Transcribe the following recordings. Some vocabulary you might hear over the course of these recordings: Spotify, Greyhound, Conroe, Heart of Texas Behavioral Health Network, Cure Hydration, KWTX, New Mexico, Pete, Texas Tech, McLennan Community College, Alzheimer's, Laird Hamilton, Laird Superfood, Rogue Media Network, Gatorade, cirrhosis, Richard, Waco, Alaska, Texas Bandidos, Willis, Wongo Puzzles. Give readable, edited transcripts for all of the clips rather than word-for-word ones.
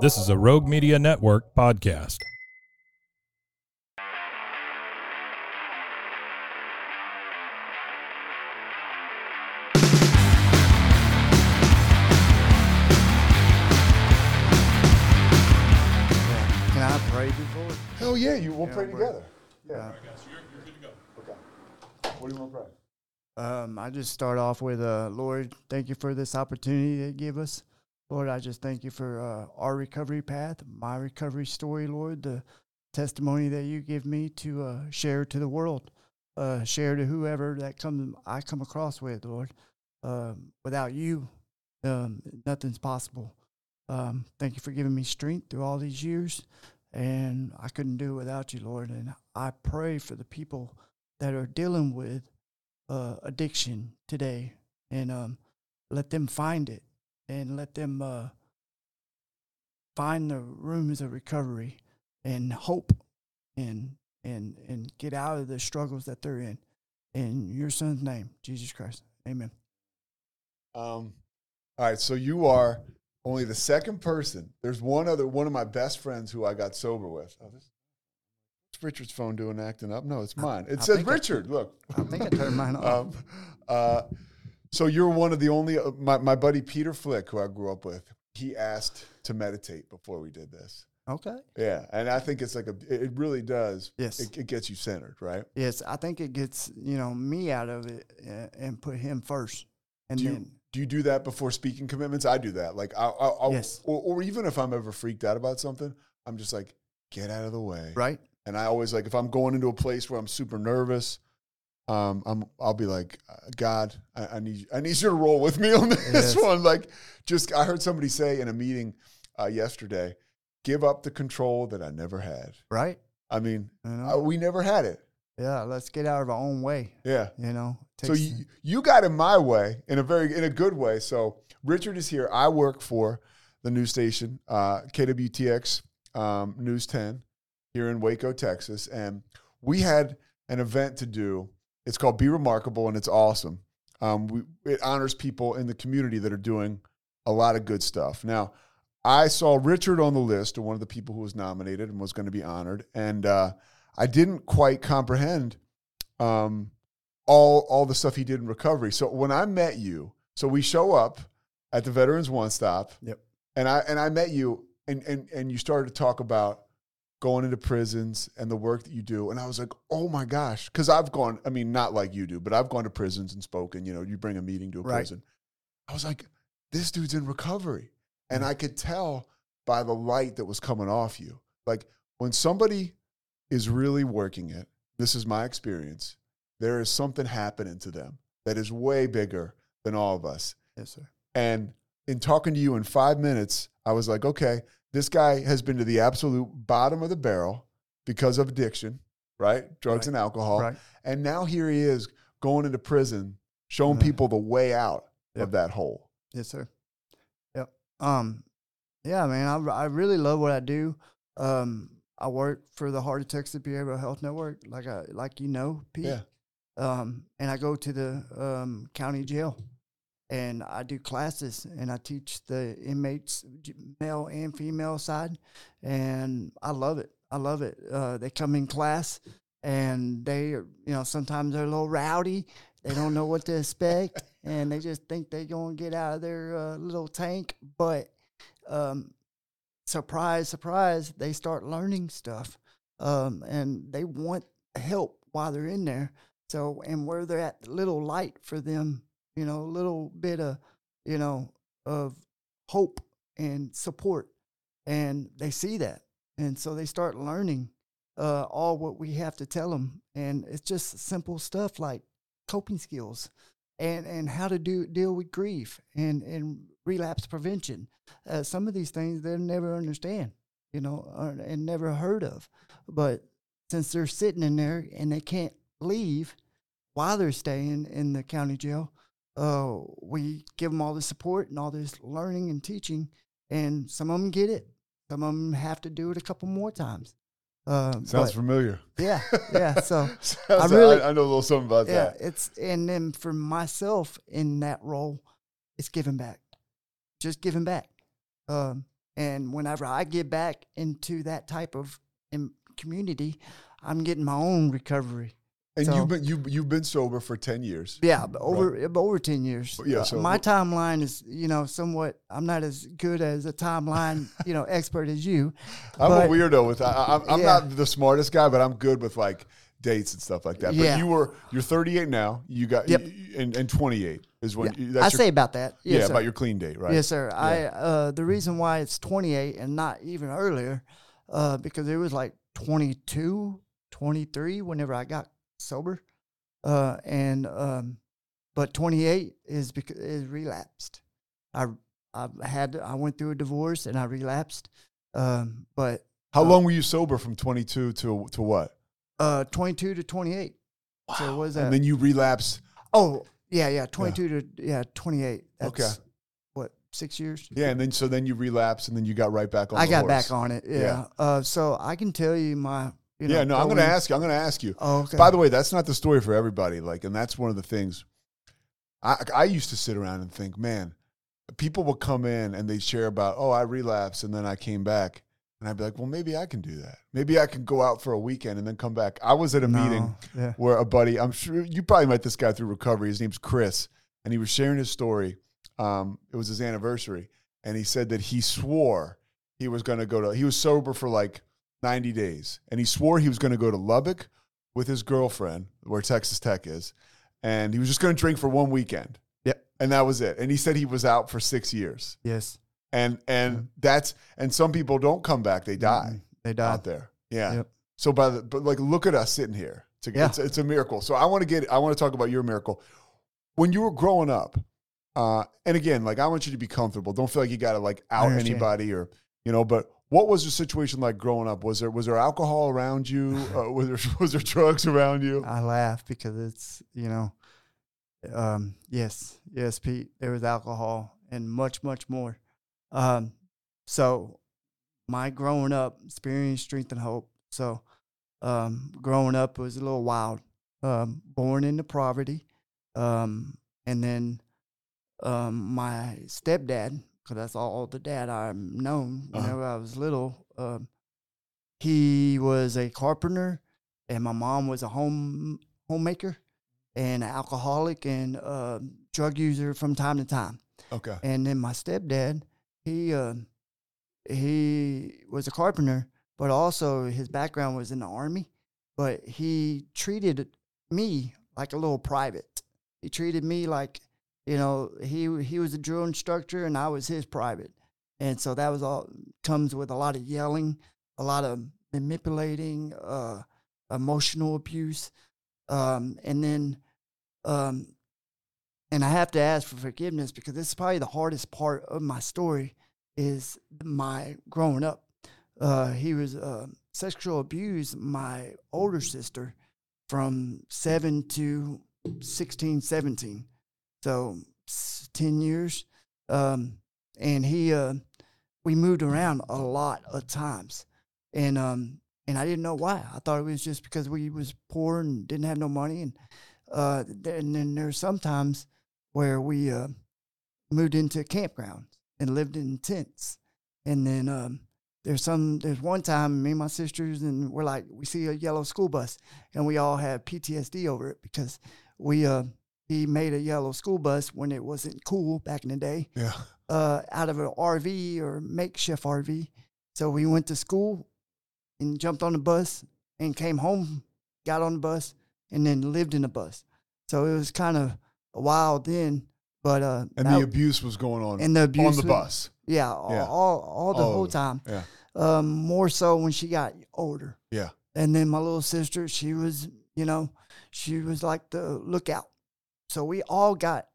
This is a Rogue Media Network podcast. Oh yeah, you will pray together. Yeah. All right, guys, you're good to go. Okay. What do you want to pray? I just start off with, Lord, thank you for this opportunity that you give us. Lord, I just thank you for our recovery path, my recovery story, Lord, the testimony that you give me to share to the world, share to whoever that I come across with, Lord. Without you, nothing's possible. Thank you for giving me strength through all these years. And I couldn't do it without you, Lord. And I pray for the people that are dealing with addiction today, and let them find it, and let them find the rooms of recovery and hope, and get out of the struggles that they're in. In your son's name, Jesus Christ, amen. All right, so you are only the second person. There's one of my best friends who I got sober with. Oh, it's Richard's phone acting up. No, it's mine. It says Richard. Look. I think I turned mine off. So you're one of the only, my buddy Peter Flick, who I grew up with, he asked to meditate before we did this. Okay. Yeah, and I think it's it really does. Yes. It gets you centered, right? Yes, I think it gets, me out of it and put him first. And do you do that before speaking commitments? I do that. Like I'll yes. or even if I'm ever freaked out about something, I'm just like, get out of the way. Right. And I always if I'm going into a place where I'm super nervous, I'll be like, God, I need you to roll with me on this one. Like I heard somebody say in a meeting yesterday, give up the control that I never had. Right. I mean, we never had it. Yeah, let's get out of our own way. Yeah. So you got in my way in a good way. So Richard is here. I work for the news station, KWTX News 10 here in Waco, Texas. And we had an event to do. It's called Be Remarkable, and it's awesome. It honors people in the community that are doing a lot of good stuff. Now, I saw Richard on the list, one of the people who was nominated and was going to be honored. And, I didn't quite comprehend all the stuff he did in recovery. So when I met you, we show up at the Veterans One Stop, yep. and I met you, and you started to talk about going into prisons and the work that you do, and I was like, oh my gosh, because I've gone, not like you do, but I've gone to prisons and spoken. You bring a meeting to a prison. I was like, this dude's in recovery, and I could tell by the light that was coming off you, like when somebody is really working it, this is my experience, there is something happening to them that is way bigger than all of us. Yes, sir. And in talking to you in 5 minutes, I was like, okay, this guy has been to the absolute bottom of the barrel because of addiction, right? Drugs and alcohol. Right. And now here he is going into prison, showing people the way out of that hole. Yes, sir. Yep. Yeah, man, I really love what I do. I work for the Heart of Texas Behavioral Health Network, like Pete. Yeah. And I go to the county jail, and I do classes, and I teach the inmates, male and female side, and I love it. They come in class, and they, sometimes they're a little rowdy. They don't know what to expect, and they just think they're going to get out of their little tank, but surprise, surprise, they start learning stuff, and they want help while they're in there. So, and where they're at, little light for them, a little bit of, of hope and support, and they see that. And so they start learning all what we have to tell them. And it's just simple stuff like coping skills and how to deal with grief and relapse prevention. Some of these things they'll never understand, you know, and never heard of. But since they're sitting in there and they can't leave while they're staying in the county jail, we give them all the support and all this learning and teaching, and some of them get it. Some of them have to do it a couple more times. Sounds familiar. Yeah, yeah. So I know a little something about that. Yeah, and then for myself in that role, it's giving back, just giving back. And whenever I get back into that type of community, I'm getting my own recovery. And so, you've been sober for 10 years. Yeah, over 10 years. Yeah, so my timeline is, you know, somewhat. I'm not as good as a timeline, you know, expert as you. I'm a weirdo with. I'm not the smartest guy, but I'm good with like dates and stuff like that. But you're 38 now. You got and 28 is when. Yeah. I say about that. Yes, yeah, sir. About your clean date, right? Yes, sir. Yeah. I the reason why it's 28 and not even earlier, because it was like 22, 23 whenever I got sober, but 28 is relapsed. I went through a divorce and I relapsed. But how long were you sober from 22 to what? 22 to 28. Wow. So was that? And then you relapsed. Oh yeah, 22 to 28. That's okay. What, 6 years? Yeah, and then you relapsed, and then you got right back on. I got back on it. Yeah. So I can tell you my. You know, I'm going to ask you. Oh, okay. By the way, that's not the story for everybody. Like, and that's one of the things I used to sit around and think, man, people will come in and they share about, oh, I relapsed and then I came back. And I'd be like, well, maybe I can do that. Maybe I can go out for a weekend and then come back. I was at a meeting where a buddy, I'm sure you probably met this guy through recovery. His name's Chris. And he was sharing his story. It was his anniversary. And he said that he swore he was going to he was sober for like 90 days. And he swore he was going to go to Lubbock with his girlfriend, where Texas Tech is. And he was just going to drink for one weekend. Yep. And that was it. And he said he was out for 6 years. Yes. And that's, and some people don't come back. They die. They die out there. Yeah. Yep. So but like, look at us sitting here. It's a miracle. So I want to talk about your miracle. When you were growing up, and again, like, I want you to be comfortable. Don't feel like you got to like out anybody or, you know, but what was the situation like growing up? Was there alcohol around you? Was there drugs around you? I laugh because it's, you know, yes, Pete, there was alcohol and much, much more. So my growing up experience, strength, and hope. So growing up was a little wild. Born into poverty, and then my stepdad, because that's all the dad I've known whenever I was little. He was a carpenter, and my mom was a homemaker and an alcoholic and a drug user from time to time. Okay. And then my stepdad, he was a carpenter, but also his background was in the Army. But he treated me like a little private. He treated me like, you know, he was a drill instructor and I was his private. And so that was all comes with a lot of yelling, a lot of manipulating, emotional abuse. And I have to ask for forgiveness because this is probably the hardest part of my story is my growing up. He was sexual abused my older sister from 7 to 16, 17. So 10 years, and we moved around a lot of times, and I didn't know why. I thought it was just because we was poor and didn't have no money, and then there's sometimes where we moved into campgrounds and lived in tents, and then there's one time me and my sisters and we're like we see a yellow school bus, and we all had PTSD over it because we. He made a yellow school bus when it wasn't cool back in the day, out of an RV or makeshift RV. So we went to school and jumped on the bus and came home, got on the bus, and then lived in the bus. So it was kind of wild then. But and the abuse was going on, and the abuse on the bus. Yeah, all the whole time. Yeah. More so when she got older. Yeah. And then my little sister, she was like the lookout. So we all got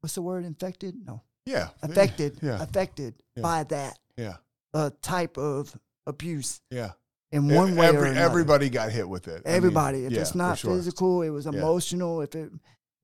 what's the word? Infected? No. Yeah. Affected. Yeah. Affected by that. Yeah. Type of abuse. Yeah. In one way or another. Everybody got hit with it. Everybody. I mean, if it's not physical, it was emotional. If it,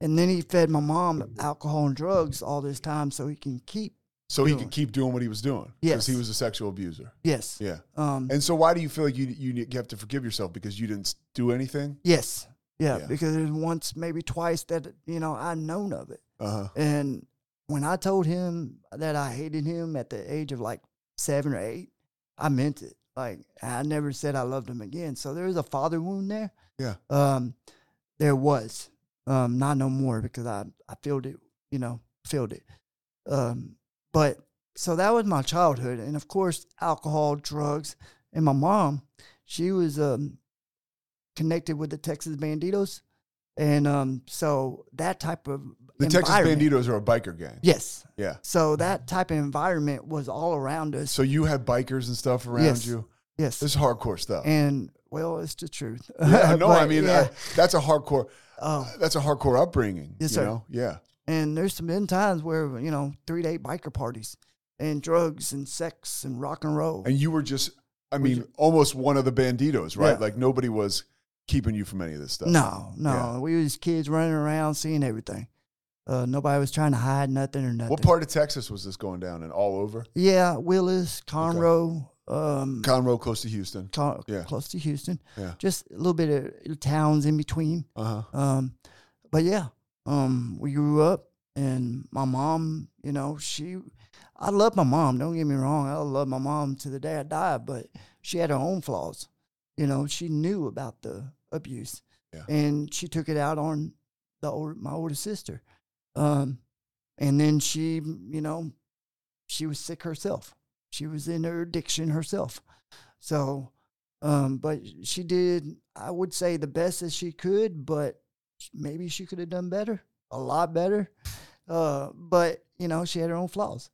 and then he fed my mom alcohol and drugs all this time so he can keep. So he could keep doing what he was doing. Yes. Because he was a sexual abuser. Yes. Yeah. And so why do you feel like you have to forgive yourself? Because you didn't do anything? Yes. Yeah. Because it was once, maybe twice that, I'd known of it. Uh-huh. And when I told him that I hated him at the age of like 7 or 8, I meant it. Like, I never said I loved him again. So there was a father wound there. Yeah. There was. Not no more because I filled it, filled it. But so that was my childhood. And, of course, alcohol, drugs. And my mom, she was connected with the Texas Bandidos. And so that type of the Texas Bandidos are a biker gang. Yes. Yeah. So that type of environment was all around us. So you had bikers and stuff around you? Yes. This is hardcore stuff. And, well, it's the truth. Yeah, no, that's a hardcore. That's a hardcore upbringing. Yes, sir. Yeah. And there's been times where, 3-day biker parties and drugs and sex and rock and roll. And you were just, almost one of the Bandidos, right? Yeah. Like nobody was keeping you from any of this stuff. No. Yeah. We was kids running around, seeing everything. Nobody was trying to hide nothing or nothing. What part of Texas was this going down in? All over? Yeah, Willis, Conroe. Okay. Conroe, close to Houston. Close to Houston. Yeah. Just a little bit of towns in between. Uh-huh. But yeah. We grew up, and my mom, I love my mom. Don't get me wrong. I love my mom to the day I die, but she had her own flaws. She knew about the abuse, and she took it out on my older sister. And then she, she was sick herself. She was in her addiction herself. So, but she did, I would say, the best that she could, but maybe she could have done better, a lot better. But, she had her own flaws.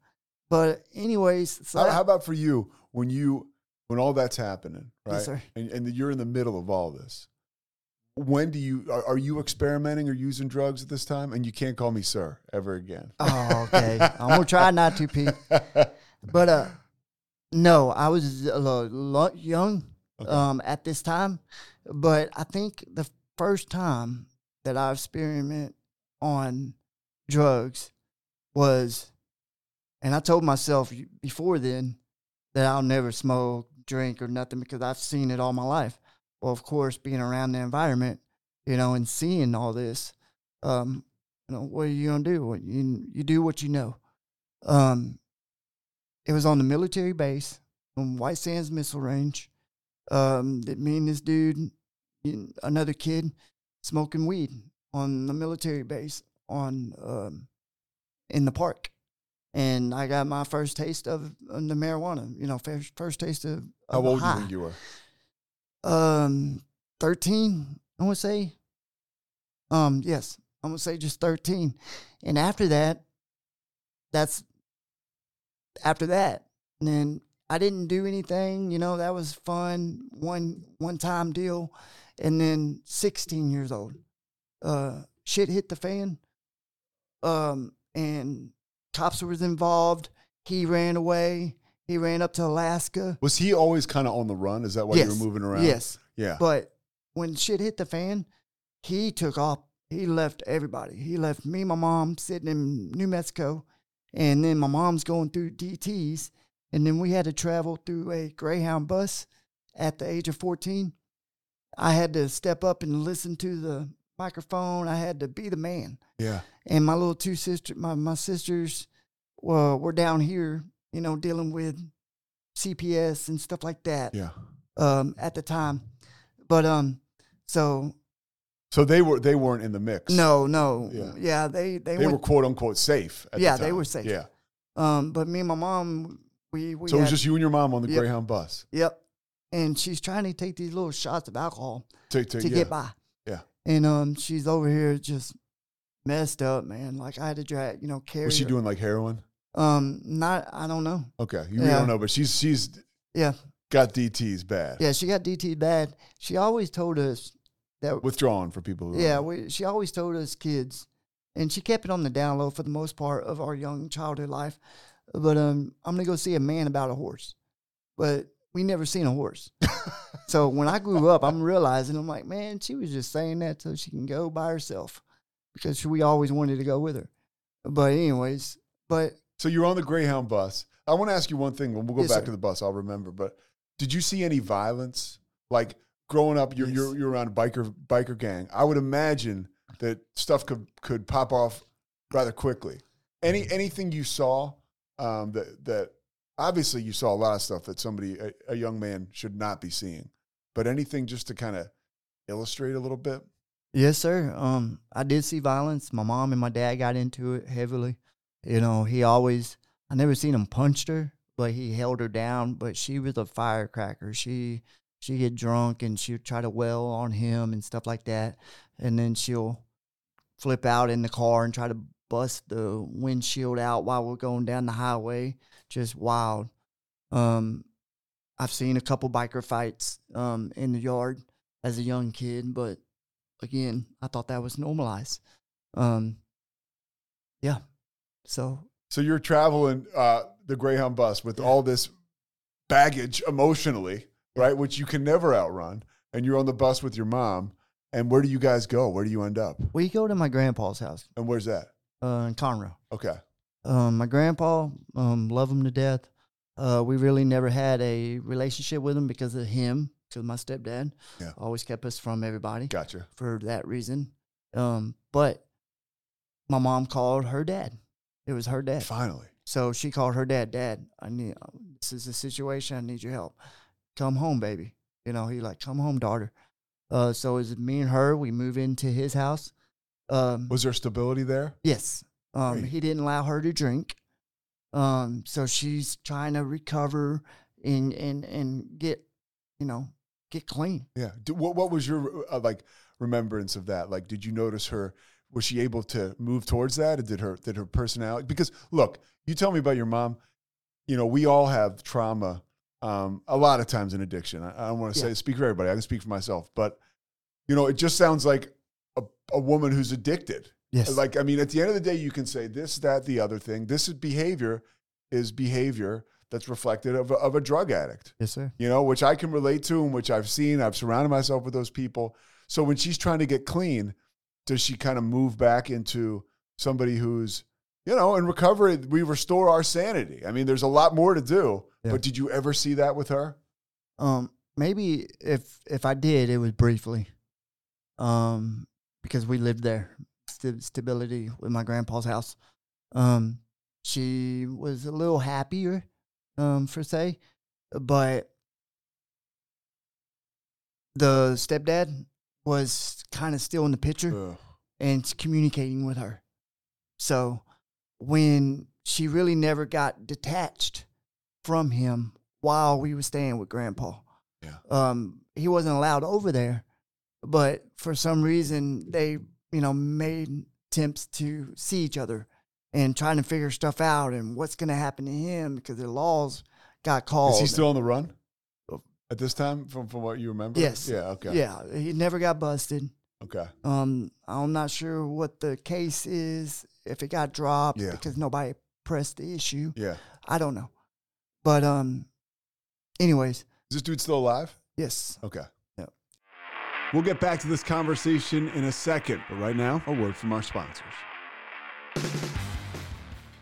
But anyways. So how about for you when all that's happening, right? Yes, sir. And you're in the middle of all this. When do you, are you experimenting or using drugs at this time? And you can't call me sir ever again. Oh, okay. I'm going to try not to, Pete. But no, I was a lot young at this time. But I think the first time that I experimented on drugs was, and I told myself before then that I'll never smoke, drink, or nothing because I've seen it all my life. Well, of course, being around the environment, and seeing all this, what are you going to do? You do what you know. It was on the military base on White Sands Missile Range that me and this dude, another kid, smoking weed on the military base in the park. And I got my first taste of the marijuana, first taste of how old do you think you were? 13, I want to say. Yes, I'm going to say just 13. And after that. And then I didn't do anything, that was fun, one-time deal. And then 16 years old, shit hit the fan, and cops was involved. He ran away. He ran up to Alaska. Was he always kind of on the run? Is that why you were moving around? Yes. Yeah. But when shit hit the fan, he took off. He left everybody. He left me, my mom, sitting in New Mexico, and then my mom's going through DTs, and then we had to travel through a Greyhound bus at the age of 14. I had to step up and listen to the microphone. I had to be the man. Yeah. And my little two sisters, my sisters were down here, dealing with CPS and stuff like that. Yeah. At the time. But so they weren't in the mix. No. Yeah. Yeah, they were quote unquote safe at the time. Yeah, they were safe. Yeah. But me and my mom we So it was just you and your mom on the Greyhound bus. Yep. And she's trying to take these little shots of alcohol to get by. Yeah. And she's over here just messed up, man. Like I had to drag, carry. Was she doing like heroin? I don't know. Okay, you don't know, but she's got DTs bad. Yeah, she got DTs bad. She always told us that withdrawing for people. She always told us kids And she kept it on the down low for the most part of our young childhood life. But I'm going to go see a man about a horse. But we never seen a horse. So when I grew up, I'm realizing, I'm like, man, she was just saying that so she can go by herself. Because we always wanted to go with her. But anyways, but... So you're on the Greyhound bus. I want to ask you one thing. When we'll go back to the bus, I'll remember. But did you see any violence? Like, growing up, you're around a biker gang. I would imagine that stuff could pop off rather quickly. Anything you saw that obviously you saw a lot of stuff that somebody, a young man, should not be seeing. But anything just to kind of illustrate a little bit? Yes, sir. I did see violence. My mom and my dad got into it heavily. You know, he always, I never seen him punched her, but he held her down. But she was a firecracker. She get drunk and she'll try to wail on him and stuff like that. And then she'll flip out in the car and try to bust the windshield out while we're going down the highway. Just wild. I've seen a couple biker fights in the yard as a young kid. But again, I thought that was normalized. Yeah. So you're traveling the Greyhound bus with all this baggage emotionally, right, which you can never outrun, and you're on the bus with your mom, and where do you guys go? Where do you end up? We go to my grandpa's house. And where's that? In Conroe. Okay. My grandpa, love him to death. We really never had a relationship with him because of him, because my stepdad always kept us from everybody. Gotcha. For that reason. But my mom called her dad. It was her dad. Finally. So she called her dad. Dad, this is the situation. I need your help. Come home, baby. You know, he like, come home, daughter. So it's me and her. We move into his house. Was there stability there? Yes. He didn't allow her to drink. So she's trying to recover and get clean. Yeah. What was your remembrance of that? Like, did you notice her? Was she able to move towards that? Or did her personality? Because look, you tell me about your mom. You know, we all have trauma. A lot of times in addiction, I don't want to speak for everybody. I can speak for myself, but you know, it just sounds like a woman who's addicted. Yes. Like, I mean, at the end of the day, you can say this, that, the other thing. This is behavior that's reflective of a drug addict. Yes, sir. You know, which I can relate to and which I've seen. I've surrounded myself with those people. So when she's trying to get clean, does she kind of move back into somebody who's, you know, in recovery, we restore our sanity. I mean, there's a lot more to do, but did you ever see that with her? Maybe if I did, it was briefly, because we lived there, stability with my grandpa's house. She was a little happier, per se, but the stepdad was kind of still in the picture and communicating with her. So when she really never got detached from him while we were staying with Grandpa. Yeah. He wasn't allowed over there, but for some reason they, made attempts to see each other and trying to figure stuff out and what's going to happen to him because their laws got called. Is he still on the run at this time from what you remember? Yes. Yeah, okay. Yeah, he never got busted. Okay. I'm not sure what the case is, if it got dropped because nobody pressed the issue. Yeah. I don't know. But anyways. Is this dude still alive? Yes. Okay. Yeah. We'll get back to this conversation in a second. But right now, a word from our sponsors.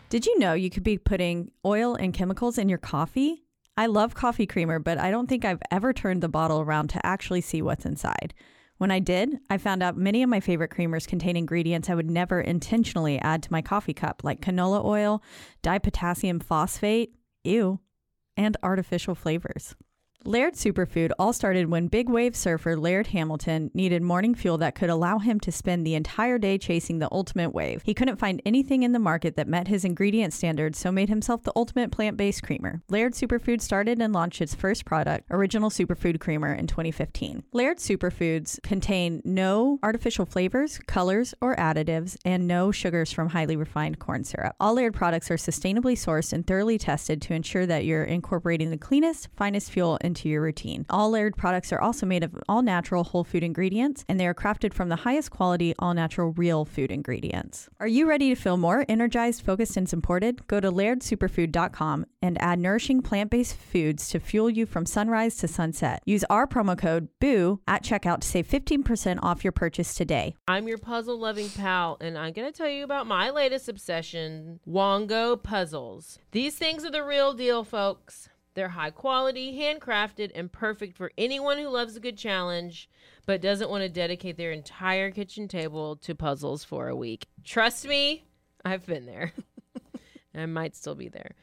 Did you know you could be putting oil and chemicals in your coffee? I love coffee creamer, but I don't think I've ever turned the bottle around to actually see what's inside. When I did, I found out many of my favorite creamers contain ingredients I would never intentionally add to my coffee cup, like canola oil, dipotassium phosphate, and artificial flavors. Laird Superfood all started when big wave surfer Laird Hamilton needed morning fuel that could allow him to spend the entire day chasing the ultimate wave. He couldn't find anything in the market that met his ingredient standards, so made himself the ultimate plant-based creamer. Laird Superfood started and launched its first product, Original Superfood Creamer, in 2015. Laird Superfoods contain no artificial flavors, colors, or additives, and no sugars from highly refined corn syrup. All Laird products are sustainably sourced and thoroughly tested to ensure that you're incorporating the cleanest, finest fuel in into your routine. All Laird products are also made of all-natural whole food ingredients, and they are crafted from the highest quality all-natural real food ingredients. Are you ready to feel more energized, focused, and supported? Go to LairdSuperfood.com and add nourishing plant-based foods to fuel you from sunrise to sunset. Use our promo code BOO at checkout to save 15% off your purchase today. I'm your puzzle-loving pal, and I'm going to tell you about my latest obsession, Wongo Puzzles. These things are the real deal, folks. They're high quality, handcrafted, and perfect for anyone who loves a good challenge, but doesn't want to dedicate their entire kitchen table to puzzles for a week. Trust me, I've been there. I might still be there.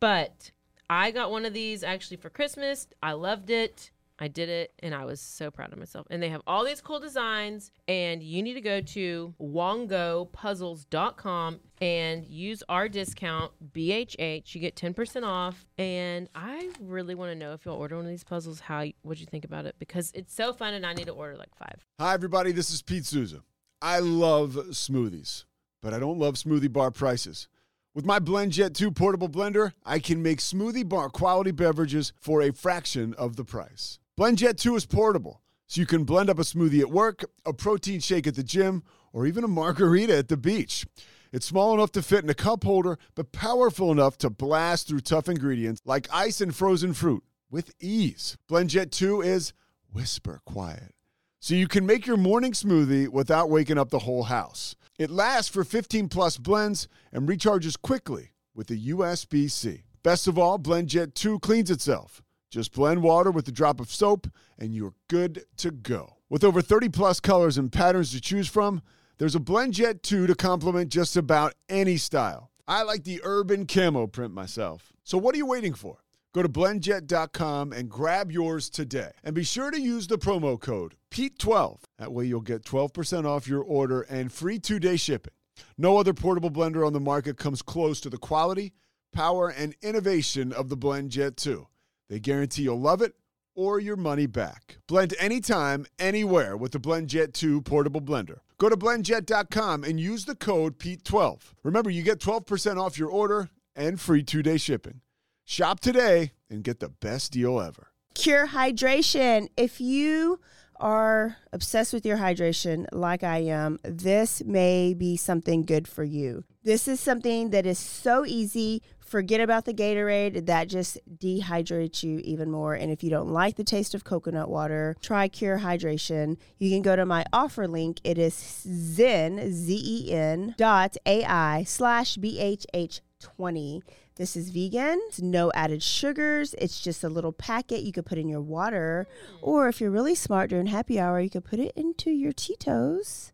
But I got one of these actually for Christmas. I loved it. I did it, and I was so proud of myself. And they have all these cool designs, and you need to go to wongopuzzles.com and use our discount, BHH. You get 10% off, and I really want to know if you'll order one of these puzzles, what'd you think about it? Because it's so fun, and I need to order like 5. Hi, everybody. This is Pete Souza. I love smoothies, but I don't love smoothie bar prices. With my BlendJet 2 portable blender, I can make smoothie bar quality beverages for a fraction of the price. BlendJet 2 is portable, so you can blend up a smoothie at work, a protein shake at the gym, or even a margarita at the beach. It's small enough to fit in a cup holder, but powerful enough to blast through tough ingredients like ice and frozen fruit with ease. BlendJet 2 is whisper quiet, so you can make your morning smoothie without waking up the whole house. It lasts for 15-plus blends and recharges quickly with a USB-C. Best of all, BlendJet 2 cleans itself. Just blend water with a drop of soap, and you're good to go. With over 30-plus colors and patterns to choose from, there's a BlendJet 2 to complement just about any style. I like the urban camo print myself. So what are you waiting for? Go to blendjet.com and grab yours today. And be sure to use the promo code PETE12. That way you'll get 12% off your order and free 2-day shipping. No other portable blender on the market comes close to the quality, power, and innovation of the BlendJet 2. They guarantee you'll love it or your money back. Blend anytime, anywhere with the BlendJet 2 portable blender. Go to blendjet.com and use the code PETE12. Remember, you get 12% off your order and free 2-day shipping. Shop today and get the best deal ever. Cure Hydration. If you are obsessed with your hydration like I am, this may be something good for you. This is something that is so easy. Forget about the Gatorade. That just dehydrates you even more. And if you don't like the taste of coconut water, try Cure Hydration. You can go to my offer link. It is zen.ai/BHH20. This is vegan. It's no added sugars. It's just a little packet you could put in your water. Or if you're really smart during happy hour, you could put it into your Cheetos.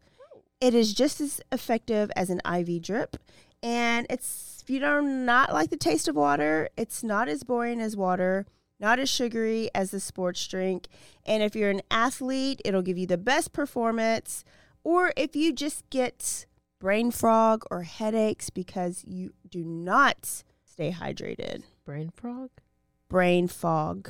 It is just as effective as an IV drip. And if you don't not like the taste of water, it's not as boring as water, not as sugary as the sports drink. And if you're an athlete, it'll give you the best performance. Or if you just get brain fog or headaches because you do not stay hydrated. Brain fog? Brain fog.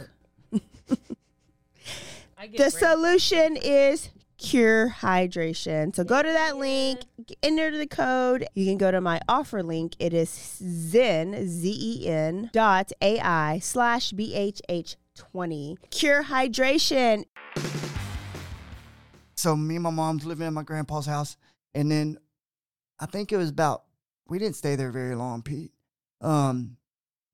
The solution is Cure Hydration. So go to that link, enter the code. You can go to my offer link. It is zen.ai/BHH20. Cure Hydration. So me and my mom's living in my grandpa's house. And then I think it was we didn't stay there very long, Pete.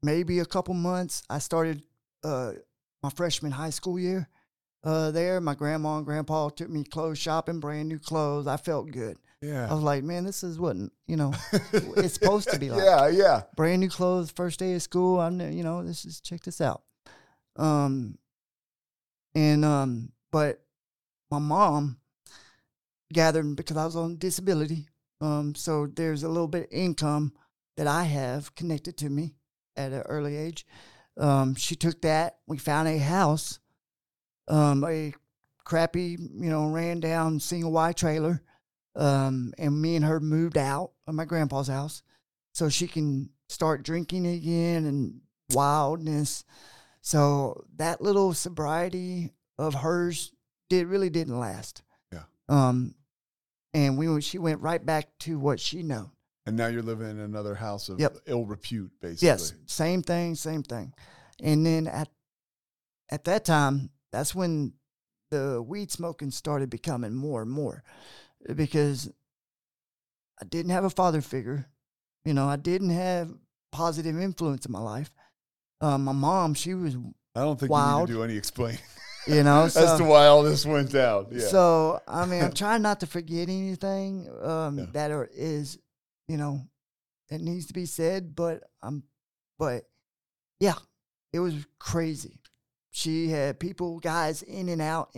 Maybe a couple months. I started my freshman high school year there. My grandma and grandpa took me clothes shopping, brand new clothes. I felt good. Yeah, I was like, man, this is what it's supposed to be like. Yeah, brand new clothes, first day of school. Check this out. But my mom gathered because I was on disability. So there's a little bit of income that I have connected to me at an early age. She took that. We found a house, a crappy, ran down single wide trailer. And me and her moved out of my grandpa's house so she can start drinking again and wildness. So that little sobriety of hers really didn't last. Yeah. And she went right back to what she knew. And now you're living in another house of ill repute, basically. Yes, same thing. And then at that time, that's when the weed smoking started becoming more and more, because I didn't have a father figure. You know, I didn't have positive influence in my life. My mom, she was wild. I don't think you need to do any explaining. You know, so, as to why all this went down. Yeah. So, I mean, I'm trying not to forget anything that is, you know, that needs to be said. But yeah, it was crazy. She had people, guys, in and out,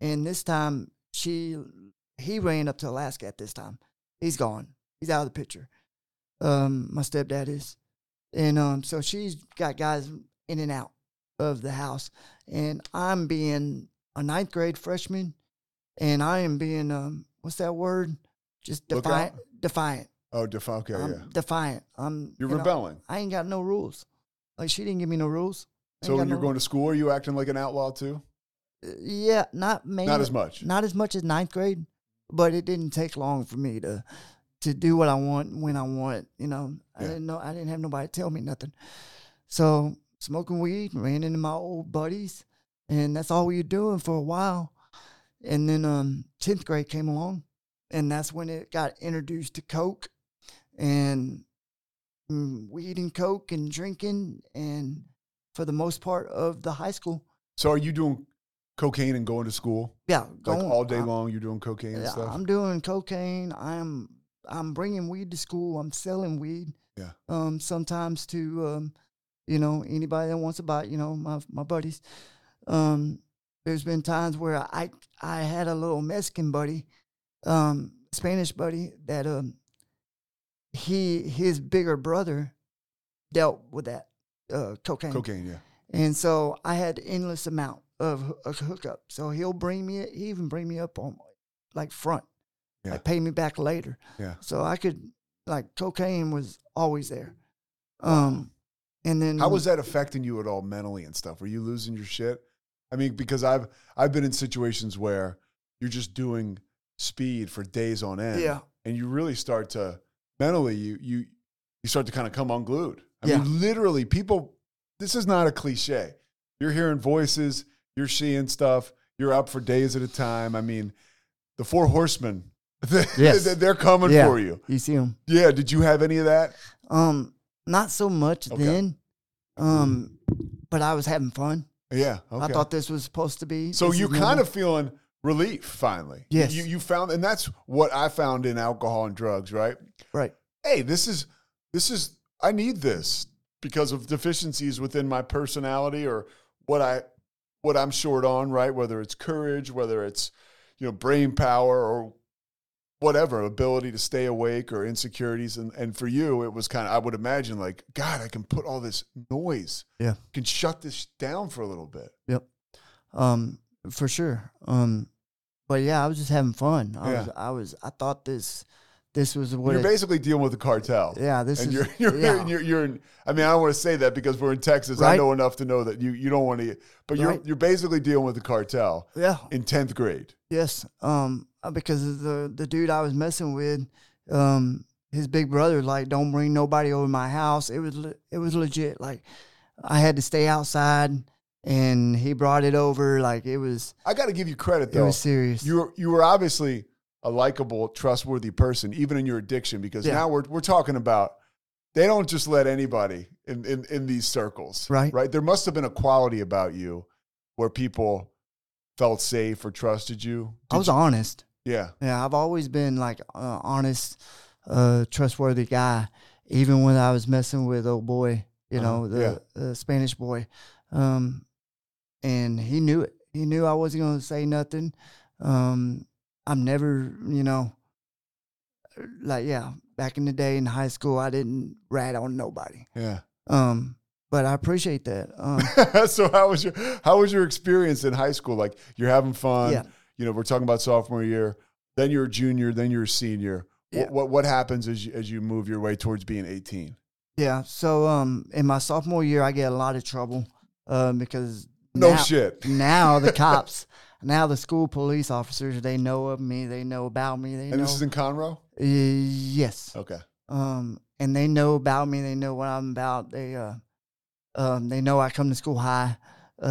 and this time he ran up to Alaska. At this time, he's gone. He's out of the picture. My stepdad is, and so she's got guys in and out of the house, and I'm being a ninth grade freshman, and I am being what's that word? Just defiant. Oh, defiant. Okay, yeah. Defiant. You're rebelling. I ain't got no rules. Like, she didn't give me no rules. So when you're going to school, are you acting like an outlaw too? Yeah, not mainly. Not as much. Not as much as ninth grade, but it didn't take long for me to do what I want when I want. You know, yeah. I didn't have nobody tell me nothing. So smoking weed, ran into my old buddies, and that's all we were doing for a while. And then 10th grade came along, and that's when it got introduced to coke, and weed and coke and drinking and. For the most part of the high school. So are you doing cocaine and going to school? Yeah. Like all day long you're doing cocaine and stuff? I'm doing cocaine. I'm bringing weed to school. I'm selling weed. Yeah. Sometimes to, you know, anybody that wants to buy, you know, my buddies. There's been times where I had a little Mexican buddy, Spanish buddy, that his bigger brother dealt with that. Cocaine, yeah. And so I had endless amount of a hookup. So he even bring me up on like front, yeah. Like pay me back later. Yeah. So I could, like, cocaine was always there. And then how was that affecting you at all mentally and stuff? Were you losing your shit? I mean, because I've been in situations where you're just doing speed for days on end, yeah. And you really start to mentally you start to kind of come unglued. I mean, literally, people, this is not a cliche. You're hearing voices, you're seeing stuff, you're up for days at a time. I mean, the four horsemen, they're coming for you. You see them. Yeah, did you have any of that? Not so much then, but I was having fun. Yeah, okay. I thought this was supposed to be. So you're kind of feeling relief, finally. Yes. You found, and that's what I found in alcohol and drugs, right? Right. Hey, this is. I need this because of deficiencies within my personality or what I'm short on, right? Whether it's courage, whether it's, you know, brain power or whatever, ability to stay awake or insecurities. And for you, it was kind of, I would imagine, like, God, I can put all this noise. Yeah. I can shut this down for a little bit. Yep. For sure. But yeah, I was just having fun. I thought this was what you're basically dealing with the cartel. Yeah, I mean, I don't want to say that because we're in Texas. Right? I know enough to know that you don't want to. But you're basically dealing with the cartel. Yeah. In 10th grade. Yes. Because the dude I was messing with, his big brother, like, don't bring nobody over my house. It was legit. Like, I had to stay outside, and he brought it over. Like, it was. I got to give you credit though. It was serious. You were obviously a likable, trustworthy person, even in your addiction, because now we're talking about, they don't just let anybody in these circles, right? There must have been a quality about you where people felt safe or trusted you. I was honest. Yeah. Yeah. I've always been like honest, trustworthy guy. Even when I was messing with old boy, you know, the Spanish boy. And he knew it. He knew I wasn't going to say nothing. I'm never, you know, like, back in the day in high school, I didn't rat on nobody. Yeah. But I appreciate that. So how was your experience in high school? Like, you're having fun. Yeah. You know, we're talking about sophomore year, then you're a junior, then you're a senior. Yeah. What happens as you move your way towards being 18? Yeah. So in my sophomore year, I get a lot of trouble because now the cops. Now the school police officers, they know of me, they know about me. And this is in Conroe? Yes. Okay. And they know about me, they know what I'm about. They know I come to school high.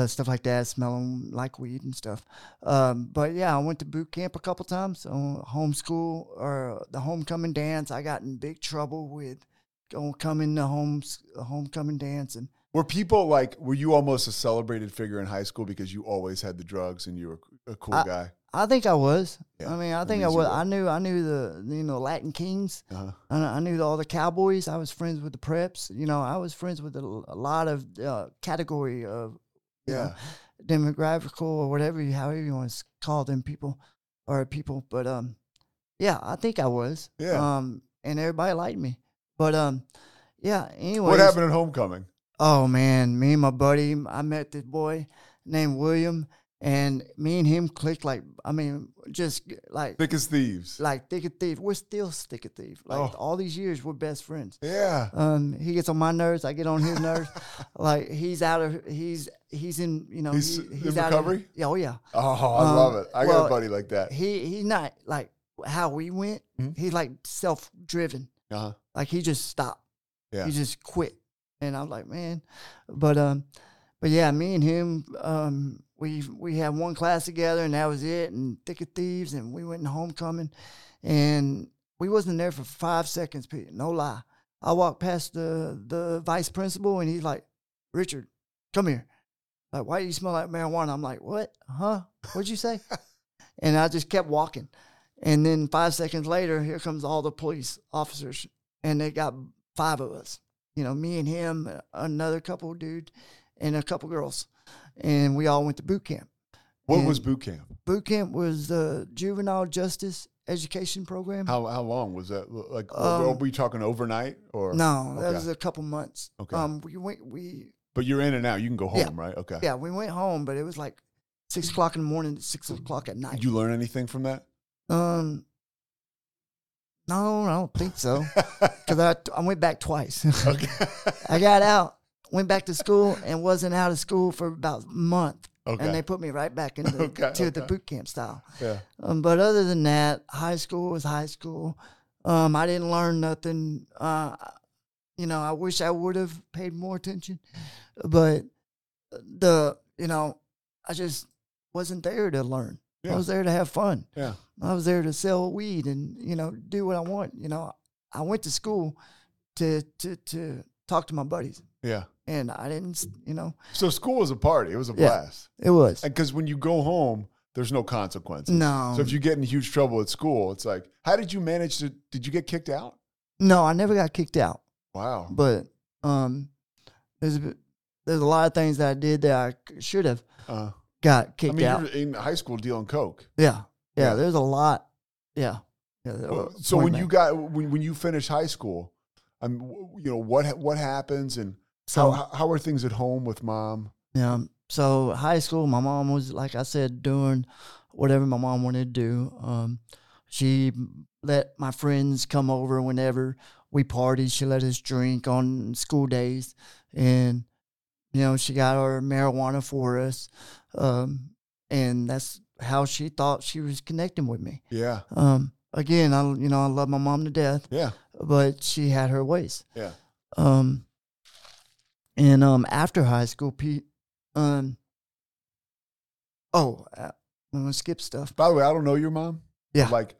stuff like that, smelling like weed and stuff. But yeah, I went to boot camp a couple times on homeschool or the homecoming dance. I got in big trouble with coming to homecoming dance. And were people like, were you almost a celebrated figure in high school because you always had the drugs and you were a cool guy? I think I was. Yeah, I mean, I think I was. I knew the Latin Kings. Uh-huh. I knew all the Cowboys. I was friends with the Preps. You know, I was friends with a lot of category of demographical or whatever, however you want to call them people. But yeah, I think I was. Yeah. And everybody liked me. But yeah. Anyway, what happened at homecoming? Oh man, me and my buddy. I met this boy named William. And me and him clicked thick as thieves. Like thick as thieves. We're still thick as thieves. Like all these years, we're best friends. Yeah. He gets on my nerves. I get on his nerves. Like he's in recovery? Yeah. Oh, I love it. I got a buddy like that. He's not like how we went. Mm-hmm. He's like self-driven. Uh-huh. Like he just stopped. Yeah. He just quit. And I was like, man. But yeah, me and him, we had one class together, and that was it, and thick of thieves, and we went in homecoming, and we wasn't there for 5 seconds, Pete, no lie. I walked past the vice principal, and he's like, Richard, come here. Like, why do you smell like marijuana? I'm like, what? Huh? What'd you say? And I just kept walking. And then 5 seconds later, here comes all the police officers, and they got five of us. You know, me and him, another couple dude, and a couple girls. And we all went to boot camp. What was boot camp? Boot camp was the juvenile justice education program. How long was that? Like, were we talking overnight or? No, that was a couple months. Okay. But you're in and out. You can go home, right? Okay. Yeah, we went home, but it was like 6 o'clock in the morning to 6 o'clock at night. Did you learn anything from that? No, I don't think so. Because I went back twice. Okay. I got out. Went back to school and wasn't out of school for about a month. Okay. And they put me right back into the boot camp style. Yeah. But other than that, high school was high school. I didn't learn nothing. I wish I would have paid more attention. But I just wasn't there to learn. Yeah. I was there to have fun. Yeah. I was there to sell weed and, do what I want. You know, I went to school to talk to my buddies. Yeah. And I didn't, So school was a party. It was a blast. It was. Because when you go home, there's no consequences. No. So if you get in huge trouble at school, it's like, how did you manage to, did you get kicked out? No, I never got kicked out. Wow. But there's a lot of things that I did that I should have got kicked out. I mean, you were in high school dealing coke. Yeah. Yeah, there's a lot. Yeah. So when you finished high school, what happens and... So how are things at home with mom? Yeah. So high school, my mom was, like I said, doing whatever my mom wanted to do. She let my friends come over whenever we partied. She let us drink on school days. And, she got our marijuana for us. And that's how she thought she was connecting with me. Yeah. Again, I love my mom to death. Yeah. But she had her ways. Yeah. And after high school, Pete, I'm going to skip stuff. By the way, I don't know your mom. Yeah. Like,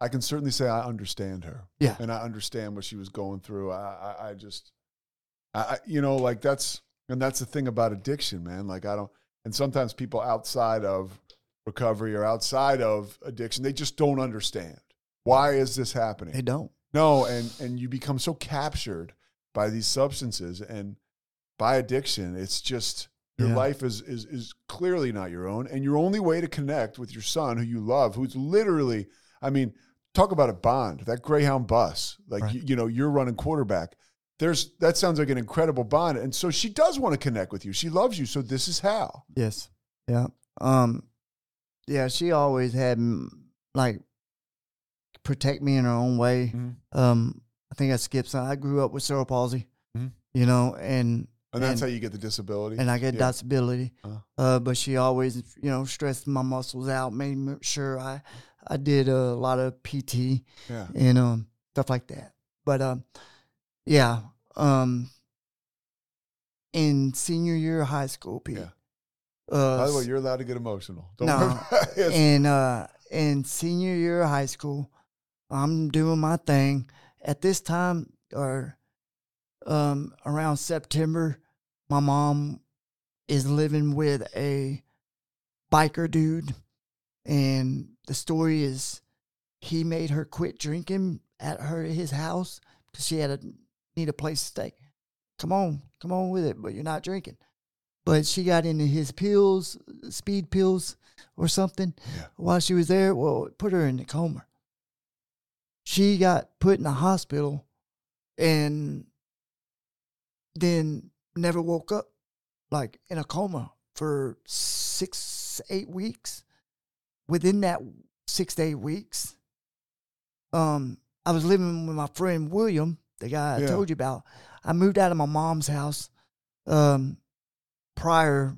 I can certainly say I understand her. Yeah. And I understand what she was going through. I just that's the thing about addiction, man. Like, and sometimes people outside of recovery or outside of addiction, they just don't understand. Why is this happening? They don't. No, and you become so captured by these substances and by addiction, it's just your life is clearly not your own, and your only way to connect with your son, who you love, who's literally, I mean, talk about a bond. That Greyhound bus, like right. You're running quarterback. That sounds like an incredible bond, and so she does want to connect with you. She loves you, so this is how. Yes, yeah, yeah. She always had like protect me in her own way. Mm-hmm. I think I skipped some. I grew up with cerebral palsy, mm-hmm. And that's how you get the disability. And I get disability. But she always, stressed my muscles out, made sure I did a lot of PT and stuff like that. But, in senior year of high school, Pete, By the way, you're allowed to get emotional. Don't worry. In senior year of high school, I'm doing my thing. At this time, or around September, my mom is living with a biker dude, and the story is he made her quit drinking at his house because she had need a place to stay. Come on with it, but you're not drinking. But she got into his pills, speed pills or something, while she was there. Well, it put her in a coma. She got put in the hospital and then never woke up, like in a coma for 6-8 weeks. Within that 6 to 8 weeks, I was living with my friend William, the guy I told you about. I moved out of my mom's house prior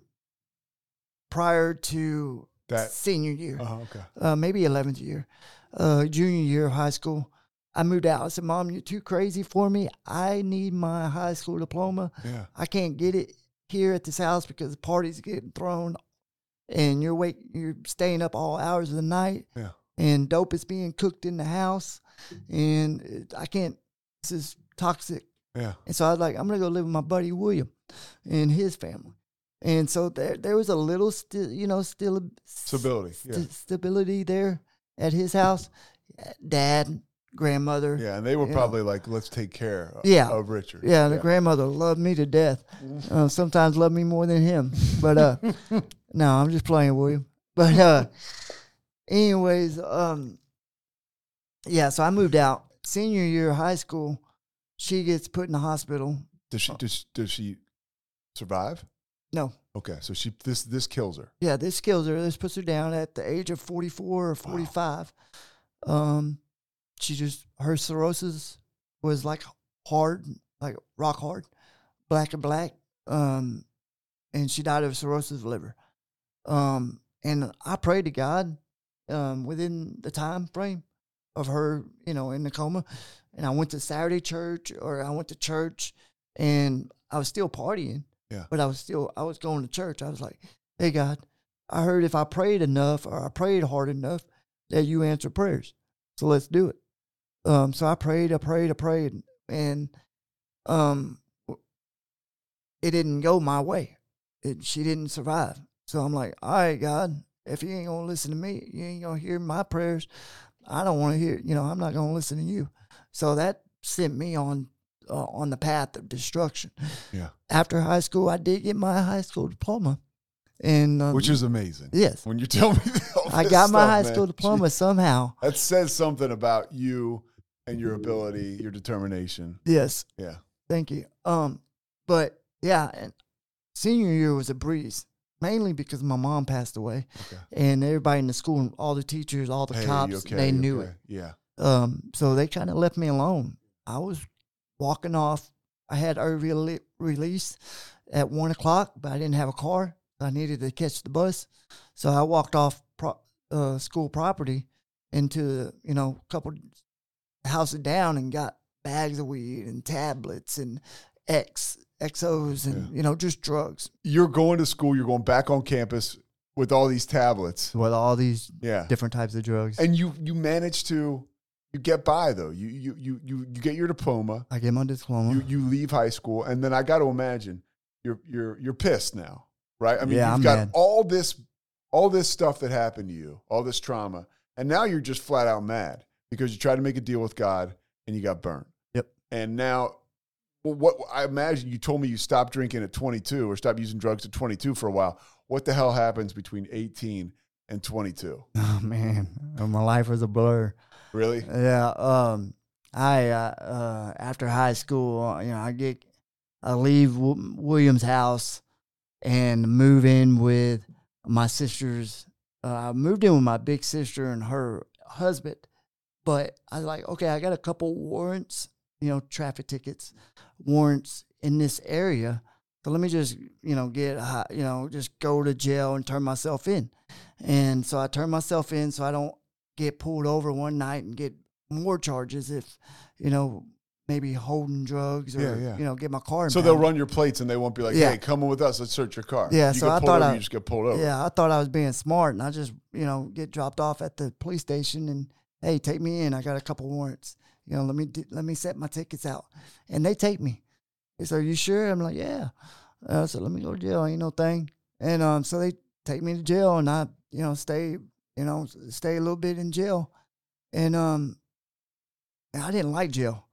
to that senior year, maybe 11th year, junior year of high school. I moved out. I said, Mom, you're too crazy for me. I need my high school diploma. Yeah. I can't get it here at this house because the party's getting thrown and you're staying up all hours of the night and dope is being cooked in the house and I can't, this is toxic. Yeah. And so I was like, I'm going to go live with my buddy William and his family. And so there was a little, stability there at his house. Dad, grandmother. Yeah, and they were probably like, let's take care of Richard. Yeah, the grandmother loved me to death. Sometimes loved me more than him. But no, I'm just playing, William. But anyways, so I moved out. Senior year of high school, she gets put in the hospital. Does she survive? No. Okay, so this kills her. Yeah, this kills her. This puts her down at the age of 44 or 45. Wow. Her cirrhosis was like hard, like rock hard, black and black. And she died of cirrhosis of liver. And I prayed to God within the time frame of her, in the coma. And I went to Saturday church, or I went to church, and I was still partying. Yeah. But I was going to church. I was like, hey, God, I heard if I prayed enough or I prayed hard enough that you answer prayers. So let's do it. So I prayed. And it didn't go my way. She didn't survive. So I'm like, all right, God, if you ain't going to listen to me, you ain't going to hear my prayers. I don't want to hear, I'm not going to listen to you. So that sent me on the path of destruction. Yeah. After high school, I did get my high school diploma, and which is amazing. Yes. When you tell me I got my high school diploma somehow. That says something about you and your ability, your determination. Yes. Yeah. Thank you. But yeah, and senior year was a breeze, mainly because my mom passed away, and everybody in the school, all the teachers, all the cops, they knew it. Yeah. So they kind of left me alone. I was walking off. I had early release at 1:00, but I didn't have a car. I needed to catch the bus, so I walked off school property into a couple houses down and got bags of weed and tablets and XOs and just drugs. You're going to school. You're going back on campus with all these tablets, with all these different types of drugs, and you managed to. You get by though. You get your diploma. I get my diploma. You leave high school, and then I got to imagine you're pissed now, right? I mean, you've got all this stuff that happened to you, all this trauma, and now you're just flat out mad because you tried to make a deal with God and you got burnt. Yep. And now, what I imagine you told me you stopped drinking at 22 or stopped using drugs at 22 for a while. What the hell happens between 18 and 22? Oh man, my life was a blur. Really? Yeah. I after high school, I leave William's house and move in with my sisters. I moved in with my big sister and her husband, but I was like, okay, I got a couple warrants, traffic tickets, warrants in this area. So let me just, get, just go to jail and turn myself in. And so I turned myself in so I don't get pulled over one night and get more charges if maybe holding drugs or, you know, get my car impounded. So they'll run your plates and they won't be like, hey, come with us. Let's search your car. Yeah. You so I thought you just get pulled over. Yeah. I thought I was being smart and I just, you know, get dropped off at the police station and, hey, take me in. I got a couple warrants. You know, let me set my tickets out. And they take me. They said, are you sure? I'm like, yeah. I said, let me go to jail. Ain't no thing. And so they take me to jail and I, you know, stay a little bit in jail. And I didn't like jail.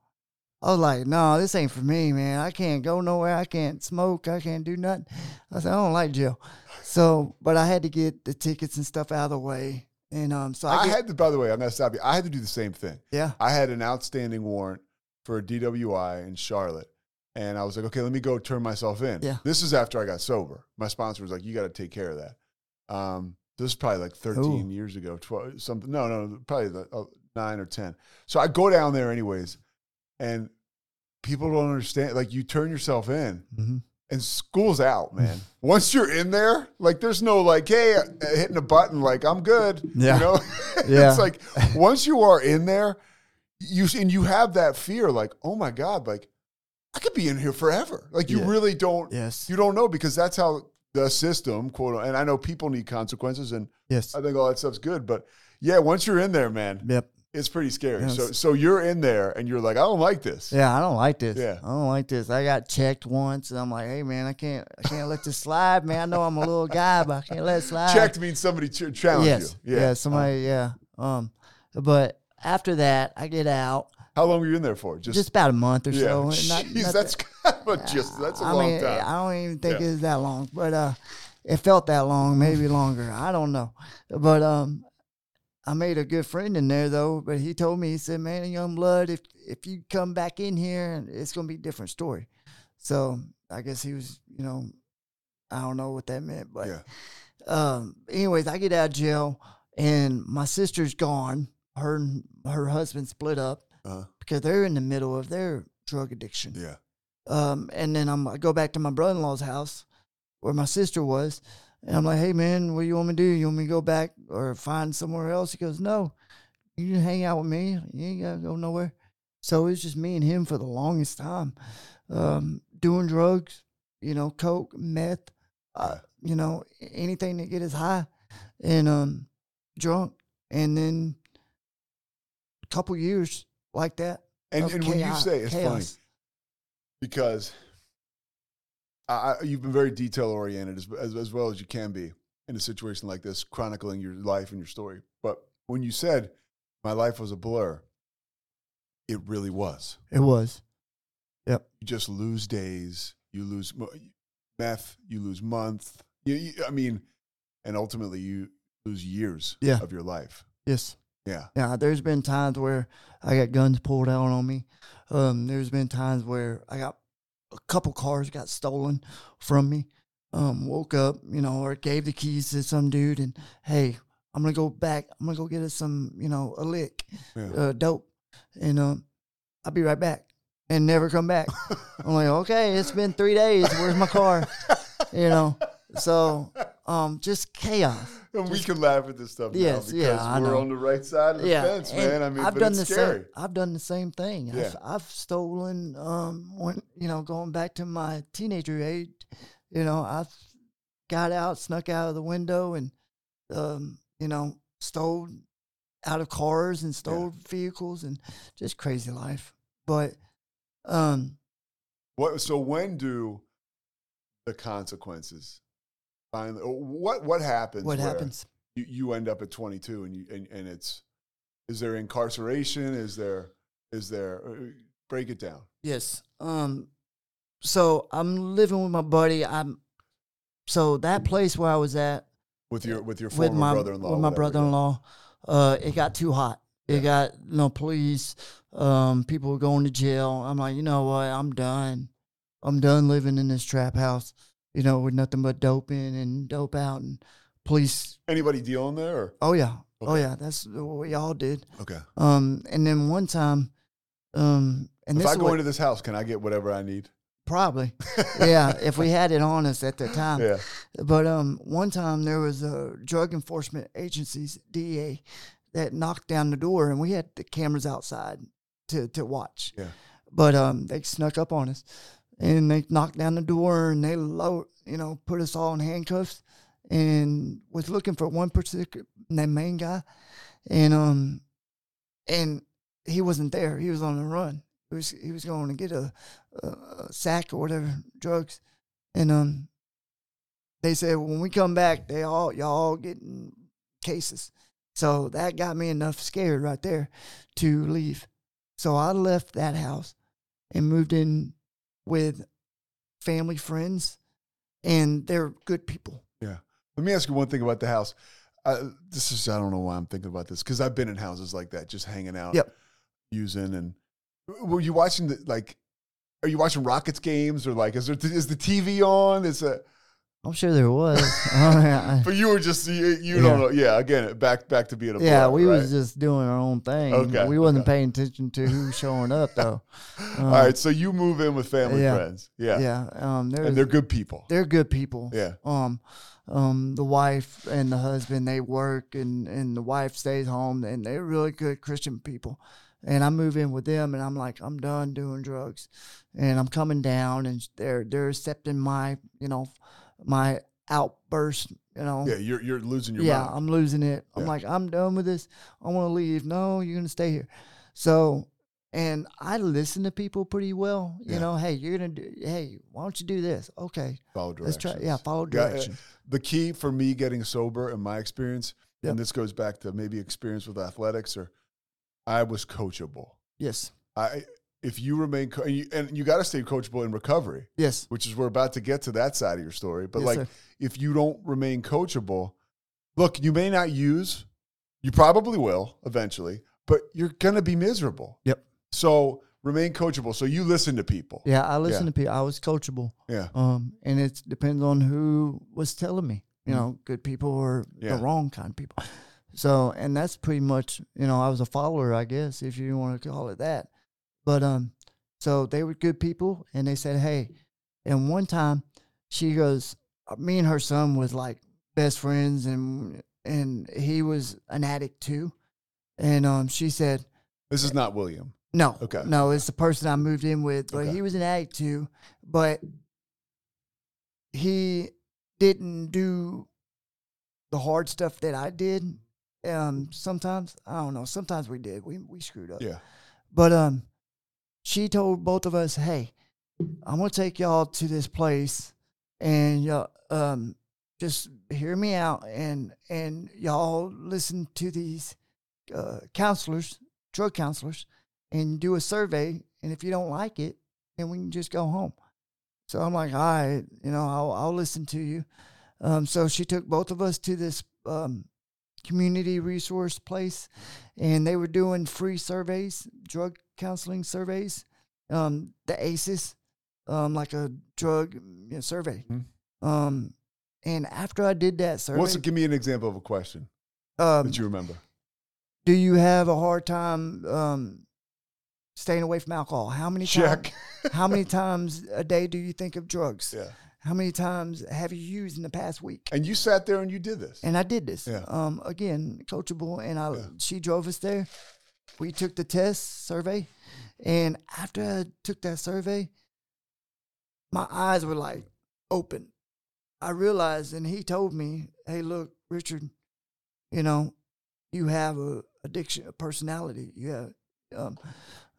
I was like, no, this ain't for me, man. I can't go nowhere. I can't smoke. I can't do nothing. I said, I don't like jail. So, but I had to get the tickets and stuff out of the way. And so I had to, by the way, I'm going to stop you. I had to do the same thing. Yeah. I had an outstanding warrant for a DWI in Charlotte. And I was like, okay, let me go turn myself in. Yeah. This is after I got sober. My sponsor was like, you got to take care of that. This is probably like 13 years ago, 12 something. No, probably 9 or 10. So I go down there anyways. And people don't understand. Like, you turn yourself in, and school's out, man. Once you're in there, like, there's no, like, hey, hitting a button, like, I'm good. Yeah. You know? It's like, once you are in there, you have that fear, like, oh, my God, like, I could be in here forever. Like, you really don't, you don't know, because that's how the system, quote, and I know people need consequences, and I think all that stuff's good. But, yeah, once you're in there, man. Yep. It's pretty scary. Yes. So you're in there and you're like, I don't like this. Yeah, I don't like this. Yeah. I don't like this. I got checked once and I'm like, hey man, I can't let this slide, man. I know I'm a little guy, but I can't let it slide. Checked means somebody challenged you. Yeah, somebody, but after that, I get out. How long were you in there for? Just about a month or so. Jeez, that's kind of a long time. I don't even think it was that long, but it felt that long, maybe longer. I don't know. But I made a good friend in there, though, but he told me, he said, man, young blood, if you come back in here, it's going to be a different story. So I guess he was, you know, I don't know what that meant. But anyways, I get out of jail, and my sister's gone. Her and her husband split up because they're in the middle of their drug addiction. Yeah. And then I go back to my brother-in-law's house where my sister was. And I'm like, hey, man, what do you want me to do? You want me to go back or find somewhere else? He goes, no, you can hang out with me. You ain't got to go nowhere. So it was just me and him for the longest time, doing drugs, you know, coke, meth, you know, anything to get us high and drunk. And then a couple years like that. And when you say it's funny, because you've been very detail-oriented as well as you can be in a situation like this, chronicling your life and your story. But when you said my life was a blur, it really was. It was. Yep. You just lose days. You lose meth. You lose month. And ultimately you lose years of your life. Yes. Yeah. Yeah. There's been times where I got guns pulled out on me. There's been times where I got a couple cars got stolen from me. Woke up, you know, or gave the keys to some dude, and hey, I'm gonna go back. I'm gonna go get us some, you know, a lick, dope, and I'll be right back, and never come back. I'm like, okay, it's been 3 days. Where's my car? You know, so just chaos. And we can laugh at this stuff now because we're on the right side of the fence, man. I mean, I've done the same thing. Yeah. I've stolen, when, you know, going back to my teenager age, you know, I got out, snuck out of the window and, you know, stole out of cars and stole vehicles and just crazy life. But so when do the consequences finally, what happens? You end up at 22 and it's, is there incarceration? Is there, break it down. Yes. So I'm living with my buddy. So that place where I was at with my brother-in-law, it got too hot. It got no police. People were going to jail. I'm like, you know what? I'm done living in this trap house. You know, with nothing but dope in and dope out and police. Anybody dealing there? Or? Oh, yeah. Okay. Oh, yeah. That's what we all did. Okay. And then one time. And if I go into this house, can I get whatever I need? Probably. Yeah, if we had it on us at the time. Yeah. But one time there was a drug enforcement agencies, DEA, that knocked down the door, and we had the cameras outside to watch. Yeah. But they snuck up on us, and they knocked down the door, and they put us all in handcuffs, and was looking for one particular, that main guy, and he wasn't there. He was on the run. He was going to get a sack or whatever, drugs, and they said, when we come back, y'all getting cases. So that got me enough scared right there to leave. So I left that house and moved in with family, friends, and they're good people. Yeah. Let me ask you one thing about the house. I don't know why I'm thinking about this, because I've been in houses like that, just hanging out, yep, using. And were you watching are you watching Rockets games, or is the TV on? I'm sure there was. But you were just, you don't know. Yeah, again, back to being a player, we was just doing our own thing. Okay. We wasn't paying attention to who was showing up, though. All right, so you move in with family, friends. Yeah. Yeah. And they're good people. They're good people. Yeah. The wife and the husband, they work, and the wife stays home, and they're really good Christian people. And I move in with them, and I'm like, I'm done doing drugs, and I'm coming down, and they're accepting my, my outburst, Yeah, you're losing your mind. Yeah, I'm losing it. Yeah. I'm like, I'm done with this. I want to leave. No, you're going to stay here. So, and I listen to people pretty well. You know, hey, why don't you do this? Okay. Follow directions. Let's try, follow directions. The key for me getting sober, in my experience, and this goes back to maybe experience with athletics, or I was coachable. Yes. If you remain, and you got to stay coachable in recovery. Yes. Which is, we're about to get to that side of your story. But if you don't remain coachable, look, you may not use, you probably will eventually, but you're going to be miserable. Yep. So remain coachable. So you listen to people. Yeah, I listen to people. I was coachable. Yeah. And it depends on who was telling me, good people or the wrong kind of people. So, and that's pretty much, I was a follower, I guess, if you want to call it that. But so they were good people, and they said, hey, and one time she goes, me and her son was like best friends, and he was an addict too. And she said, this is not William. No. Okay. No, it's the person I moved in with, but he was an addict too, but he didn't do the hard stuff that I did. Sometimes, I don't know, sometimes we did. We screwed up. Yeah. But she told both of us, hey, I'm going to take y'all to this place, and y'all just hear me out, and y'all listen to these counselors, drug counselors, and do a survey, and if you don't like it, then we can just go home. So I'm like, all right, I'll listen to you. So she took both of us to this community resource place, and they were doing free surveys, drug counseling surveys, the ACEs, like a drug survey. Mm-hmm. And after I did that survey, give me an example of a question that you remember. Do you have a hard time staying away from alcohol? How many times a day do you think of drugs? Yeah. How many times have you used in the past week? And you sat there and you did this. And I did this. Yeah. Again, coachable, and she drove us there. We took the test survey, and after I took that survey, my eyes were like open. I realized, and he told me, hey, look, Richard, you have a addiction, a personality. You have,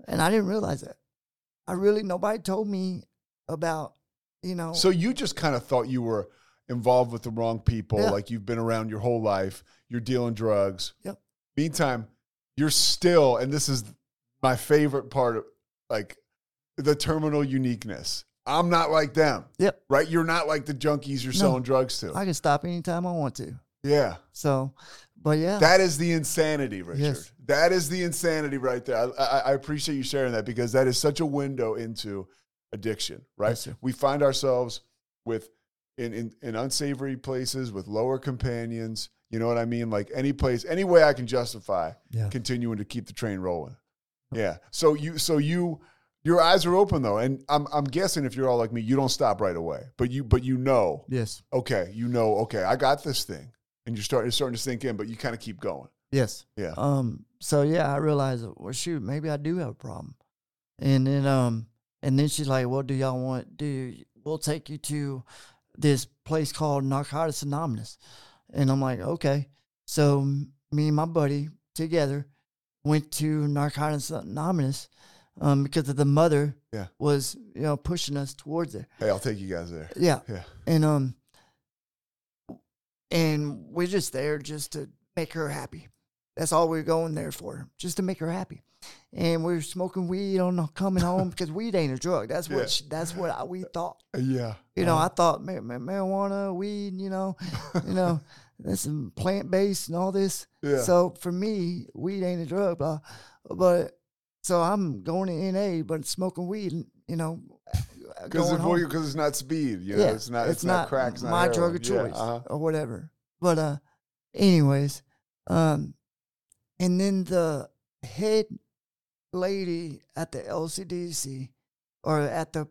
and I didn't realize that. Nobody told me about, So you just kind of thought you were involved with the wrong people. Yeah. Like, you've been around your whole life. You're dealing drugs. Yep. Meantime, you're still, and this is my favorite part of, the terminal uniqueness. I'm not like them. Yep. Right? You're not like the junkies you're selling drugs to. I can stop anytime I want to. Yeah. So, but yeah. That is the insanity, Richard. Yes. That is the insanity right there. I appreciate you sharing that, because that is such a window into addiction, right? Yes, we find ourselves with in unsavory places, with lower companions. You know what I mean? Like, any place, any way I can justify continuing to keep the train rolling. Yeah. So your eyes are open, though, and I'm guessing if you're all like me, you don't stop right away, but you know. Yes. Okay. Okay, I got this thing, and it's starting to sink in, but you kind of keep going. Yes. Yeah. So I realized, well, shoot, maybe I do have a problem, And then she's like, "What do y'all want to do? We'll take you to this place called Narcotics Anonymous." And I'm like, "Okay." So me and my buddy together went to Narcotics Anonymous because of the mother was, you know, pushing us towards it. Hey, I'll take you guys there. Yeah. Yeah. And we're just there just to make her happy. That's all we're going there for, just to make her happy. And we're smoking weed on coming home because weed ain't a drug. That's what we thought. Yeah. You know, I thought marijuana, weed, you know, that's plant-based and all this. Yeah. So for me, weed ain't a drug. But so I'm going to NA, but smoking weed, you know, because it's not speed. You know, yeah. It's not crack. It's not my drug of choice or whatever. But anyways, and then the head lady at the LCDC or at the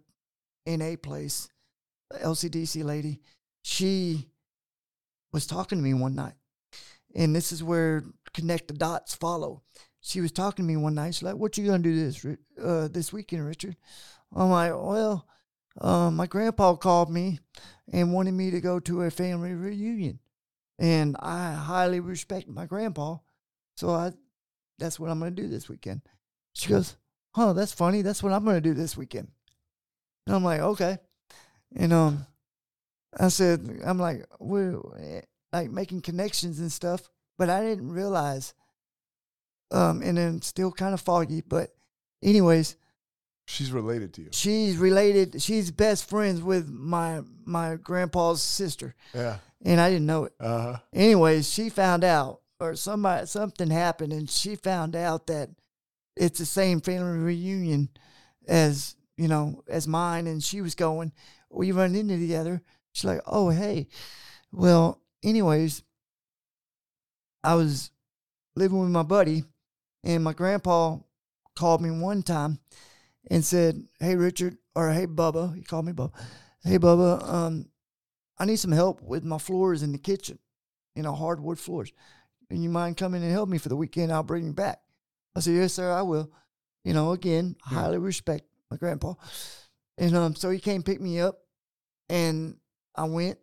NA place, LCDC lady, she was talking to me one night. And this is where connect the dots follow. She was talking to me one night. She's like, "What you going to do this weekend, Richard?" I'm like, "Well, my grandpa called me and wanted me to go to a family reunion. And I highly respect my grandpa. So that's what I'm going to do this weekend." She goes, "Huh, that's funny. That's what I'm going to do this weekend." And I'm like, "Okay." And I said, I'm like, we're like making connections and stuff. But I didn't realize, and then still kind of foggy. But anyways. She's related to you. She's related. She's best friends with my grandpa's sister. Yeah. And I didn't know it. Uh-huh. Anyways, she found out. Or something happened, and she found out that it's the same family reunion as, you know, as mine, and she was going. We run into the other. She's like, "Oh, hey." Well, anyways, I was living with my buddy, and my grandpa called me one time and said, "Hey, Richard," or "Hey, Bubba." He called me Bubba. "Hey, Bubba, I need some help with my floors in the kitchen, you know, hardwood floors. And you mind coming and help me for the weekend? I'll bring you back." I said, "Yes, sir, I will." You know, again, highly respect my grandpa. And so he came pick me up, and I went,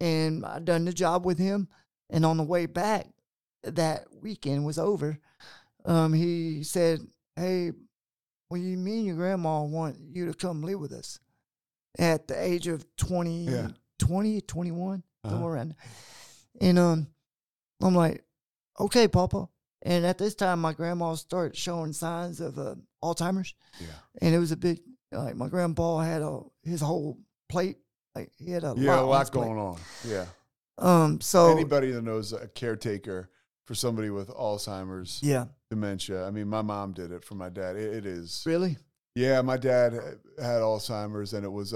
and I done the job with him. And on the way back, that weekend was over. He said, "Hey, well, me and your grandma want you to come live with us at the age of 21, somewhere around there." And I'm like, "Okay, Papa." And at this time, my grandma started showing signs of Alzheimer's. Yeah. And it was a big, like, my grandpa had his whole plate. Like, he had a lot going on. Yeah. So anybody that knows a caretaker for somebody with Alzheimer's, dementia. I mean, my mom did it for my dad. It is. Really? Yeah. My dad had Alzheimer's, and it was,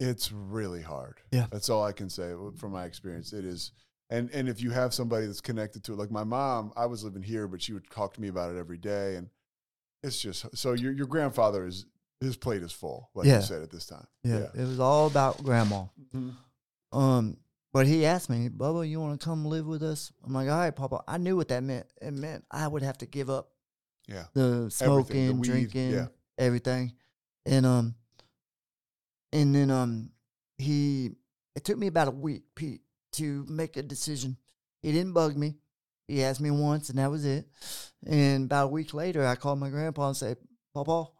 it's really hard. Yeah. That's all I can say from my experience. It is. And if you have somebody that's connected to it, like my mom, I was living here, but she would talk to me about it every day. And it's just, so your grandfather his plate is full, like you said at this time. Yeah. It was all about grandma. Mm-hmm. But he asked me, "Bubba, you want to come live with us?" I'm like, "All right, Papa." I knew what that meant. It meant I would have to give up the smoking, everything, the weed, drinking, everything. And then it took me about a week, Pete, to make a decision. He didn't bug me. He asked me once, and that was it. And about a week later, I called my grandpa and said, "Papa,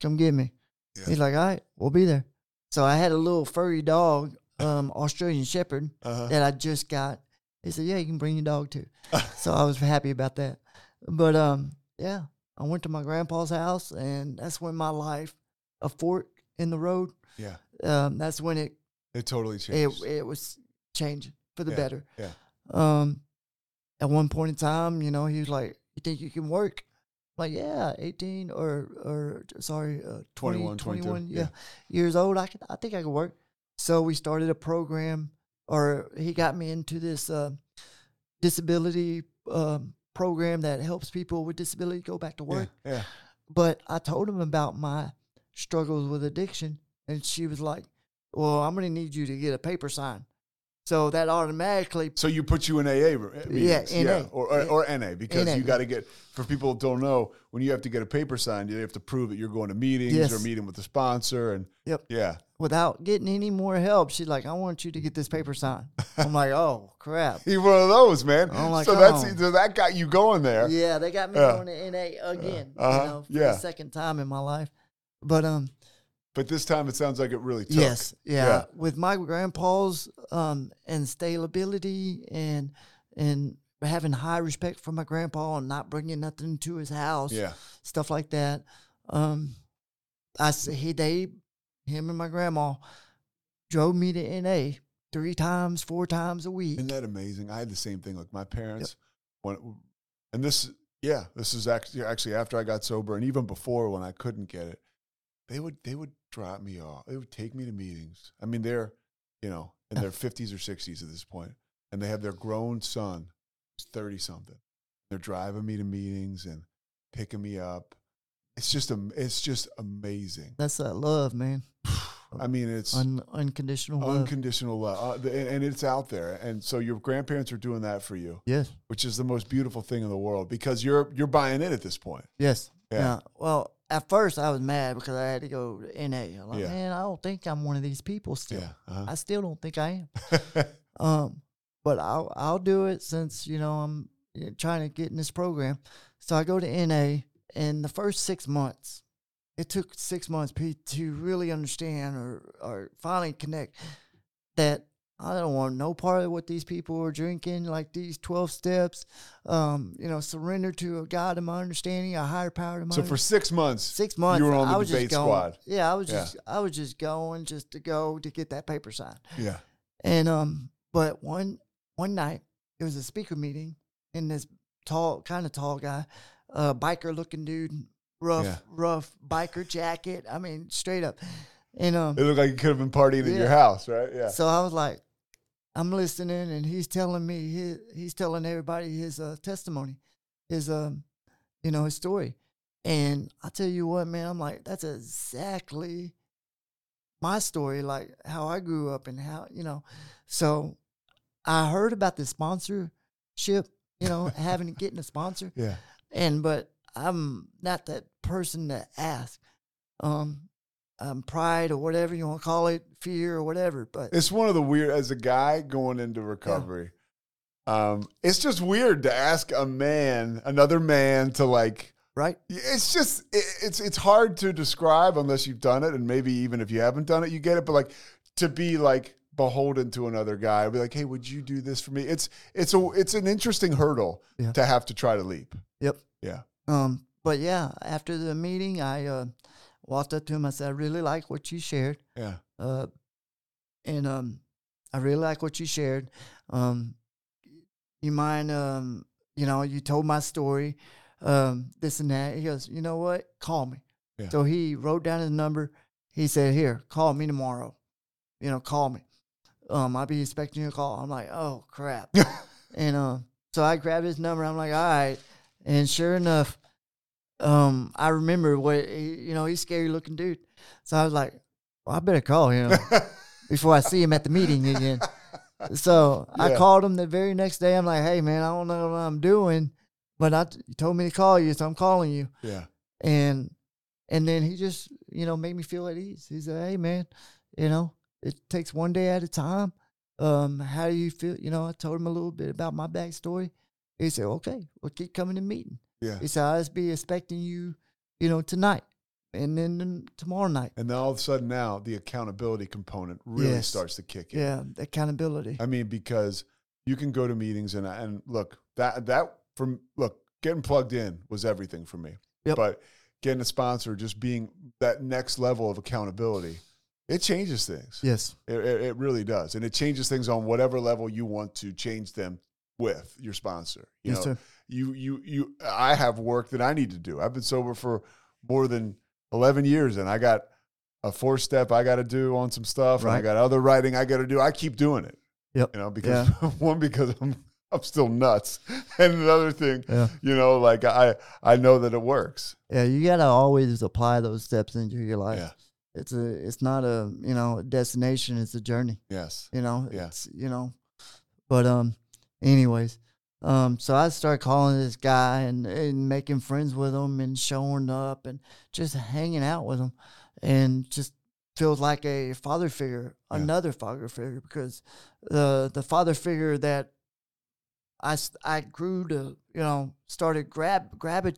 come get me." Yeah. He's like, "All right, we'll be there." So I had a little furry dog, Australian Shepherd, that I just got. He said, "Yeah, you can bring your dog too." So I was happy about that. But, I went to my grandpa's house, and that's when my life, a fork in the road, that's when it totally changed. It was changing for the better. Yeah. At one point in time, you know, he was like, "You think you can work?" I'm like, 21 years old. I think I could work. So we started a program, or he got me into this disability program that helps people with disability go back to work. Yeah. Yeah. But I told him about my struggles with addiction. And she was like, "Well, I'm going to need you to get a paper sign So that automatically. So you put you in AA meetings. Yeah, NA. Yeah. Or NA, because NA. You got to get, for people who don't know, when you have to get a paper signed, you have to prove that you're going to meetings or meeting with the sponsor. And yep. Yeah. Without getting any more help, she's like, I want you to get this paper signed. I'm like, oh, crap. You're one of those, man. I'm like, that got you going there. Yeah, they got me going to NA again, for the second time in my life. But this time it sounds like it really took. Yes, yeah. With my grandpa's and stability and having high respect for my grandpa and not bringing nothing to his house, stuff like that. Him and my grandma drove me to NA 3 times, 4 times a week. Isn't that amazing? I had the same thing with my parents. Yep. This is actually after I got sober, and even before when I couldn't get it. They would drop me off. They would take me to meetings. I mean, they're, in their 50s or 60s at this point, and they have their grown son, who's 30-something. They're driving me to meetings and picking me up. It's just amazing. That's that love, man. I mean, it's unconditional love. Unconditional love. And it's out there. And so your grandparents are doing that for you. Yes. Which is the most beautiful thing in the world, because you're buying in at this point. Yes. Yeah. Now, well, at first, I was mad because I had to go to NA. I'm like, man, I don't think I'm one of these people still. Yeah, I still don't think I am. But I'll do it, since, I'm trying to get in this program. So I go to NA, and the first 6 months, it took 6 months, Pete, to really understand or finally connect that I don't want no part of what these people are drinking, like these 12 steps, surrender to a God in my understanding, a higher power in my understanding. So for 6 months, you were on the debate squad. Yeah, I was just going just to go to get that paper signed. Yeah. And but one night, it was a speaker meeting, and this kind of tall guy, biker-looking dude, rough biker jacket, I mean, straight up. And it looked like you could have been partying at your house, right? Yeah. So I was like, I'm listening, and he's telling me, he's telling everybody his testimony, his, his story. And I tell you what, man, I'm like, that's exactly my story, like how I grew up and how, So I heard about the sponsorship, getting a sponsor. Yeah. But I'm not that person to ask, pride or whatever you want to call it, fear or whatever, but it's one of the weird. As a guy going into recovery, it's just weird to ask another man to, like, right? It's just it's hard to describe unless you've done it, and maybe even if you haven't done it, you get it. But like to be like beholden to another guy, be like, hey, would you do this for me? It's an interesting hurdle to have to try to leap. Yep. Yeah. But yeah, after the meeting, I walked up to him. I said, I really like what you shared. Yeah. I really like what you shared. You mind, you told my story, this and that. He goes, you know what? Call me. Yeah. So he wrote down his number. He said, here, call me tomorrow. Call me. I'll be expecting your call. I'm like, oh, crap. And so I grabbed his number. I'm like, all right. And sure enough, I remember what, he's a scary looking dude. So I was like, well, I better call him before I see him at the meeting again. So I called him the very next day. I'm like, hey, man, I don't know what I'm doing, but you told me to call you, so I'm calling you. Yeah. And then he just, made me feel at ease. He said, hey, man, it takes one day at a time. How do you feel? I told him a little bit about my backstory. He said, okay, well, keep coming to meeting. Yeah. He said, I'll be expecting you, tonight, and then tomorrow night. And then all of a sudden now the accountability component really starts to kick in. Yeah, the accountability. I mean, because you can go to meetings and look, getting plugged in was everything for me. Yep. But getting a sponsor, just being that next level of accountability, it changes things. Yes. It really does. And it changes things on whatever level you want to change them with your sponsor. Yes, sir. You I have work that I need to do. I've been sober for more than 11 years, and I got a 4-step I got to do on some stuff, right. And I got other writing I got to do. I keep doing it. Yep. Because one, because I'm still nuts, and another thing, I know that it works. Yeah, you got to always apply those steps into your life. Yeah. it's not a, you know, a destination, it's a journey. Yes. You know, yes. It's, you know, but, anyways, so I started calling this guy and making friends with him and showing up and just hanging out with him and just feels like a father figure, another father figure, because the father figure that I grew to, you know, started gravitating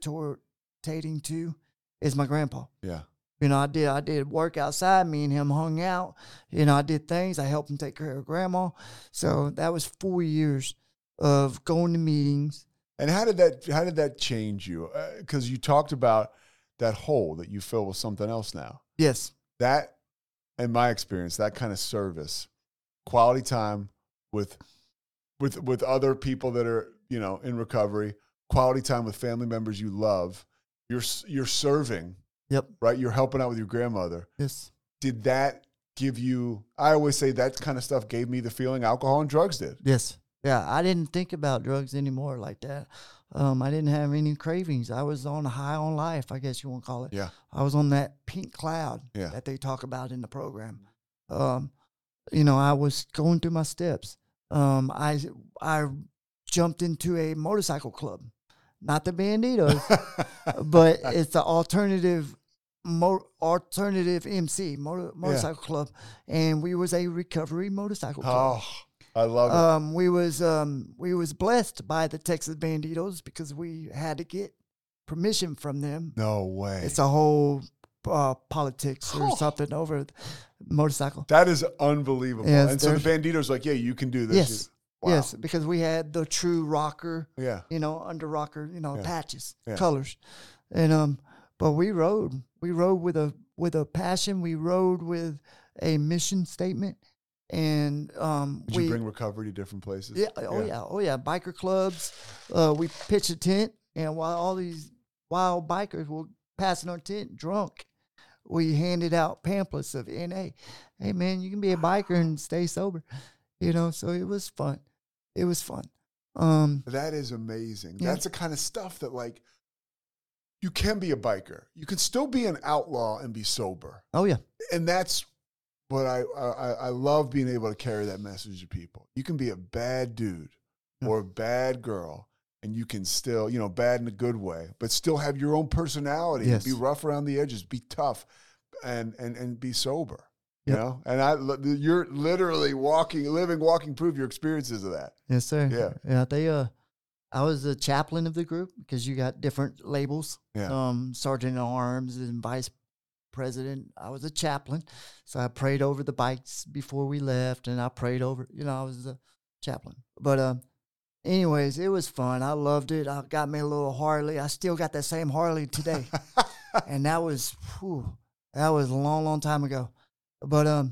to is my grandpa. Yeah. You know, I did work outside. Me and him hung out. You know, I did things. I helped him take care of grandma. So that was 4 years of going to meetings. And how did that change you? Because you talked about that hole that you fill with something else now. Yes. That, in my experience, that kind of service, quality time with other people that are, you know, in recovery, quality time with family members you love. You're serving. Yep. Right. You're helping out with your grandmother. Yes. Did that give you? I always say that kind of stuff gave me the feeling alcohol and drugs did. Yes. Yeah. I didn't think about drugs anymore like that. I didn't have any cravings. I was on a high on life, I guess you want to call it. Yeah. I was on that pink cloud that they talk about in the program. You know, I was going through my steps. I jumped into a motorcycle club. Not the Bandidos, but it's the alternative MC motorcycle club, and we was a recovery motorcycle club. Oh, I love it. We was blessed by the Texas Bandidos because we had to get permission from them. No way. It's a whole politics or something over the motorcycle. That is unbelievable. Yes, and so the Bandidos like, yeah, you can do this. Yes. Wow. Yes, because we had the true rocker, you know, under rocker, you know, patches, colors, and but we rode with a passion. We rode with a mission statement, and Did you bring recovery to different places? Yeah, oh yeah, biker clubs. We pitched a tent, and while all these wild bikers were passing our tent drunk, we handed out pamphlets of NA. Hey man, you can be a biker and stay sober, you know. So it was fun. It was fun. That is amazing. Yeah. That's the kind of stuff that, like, you can be a biker. You can still be an outlaw and be sober. Oh, yeah. And that's what I love, being able to carry that message to people. You can be a bad dude or a bad girl, and you can still, you know, bad in a good way, but still have your own personality and be rough around the edges, be tough, and be sober. You know, and you're literally walking proof, your experiences of that. Yes, sir. Yeah. They, I was the chaplain of the group because you got different labels. Yeah. Sergeant at Arms and Vice President. I was a chaplain, so I prayed over the bikes before we left, and I prayed over. You know, I was the chaplain. But anyways, it was fun. I loved it. I got me a little Harley. I still got that same Harley today, and that was a long, long time ago. But,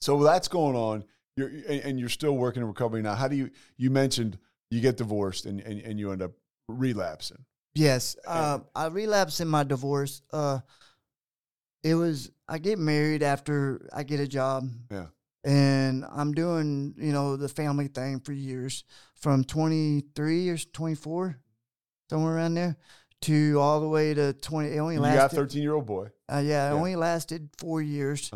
So that's going on. You're still working in recovery now. How do you mentioned you get divorced and you end up relapsing. Yes. I relapsed in my divorce. I get married after I get a job. Yeah. And I'm doing, you know, the family thing for years, from 23 or 24, somewhere around there, to all the way to 20. It only lasted. You got a 13-year-old boy. It only lasted 4 years,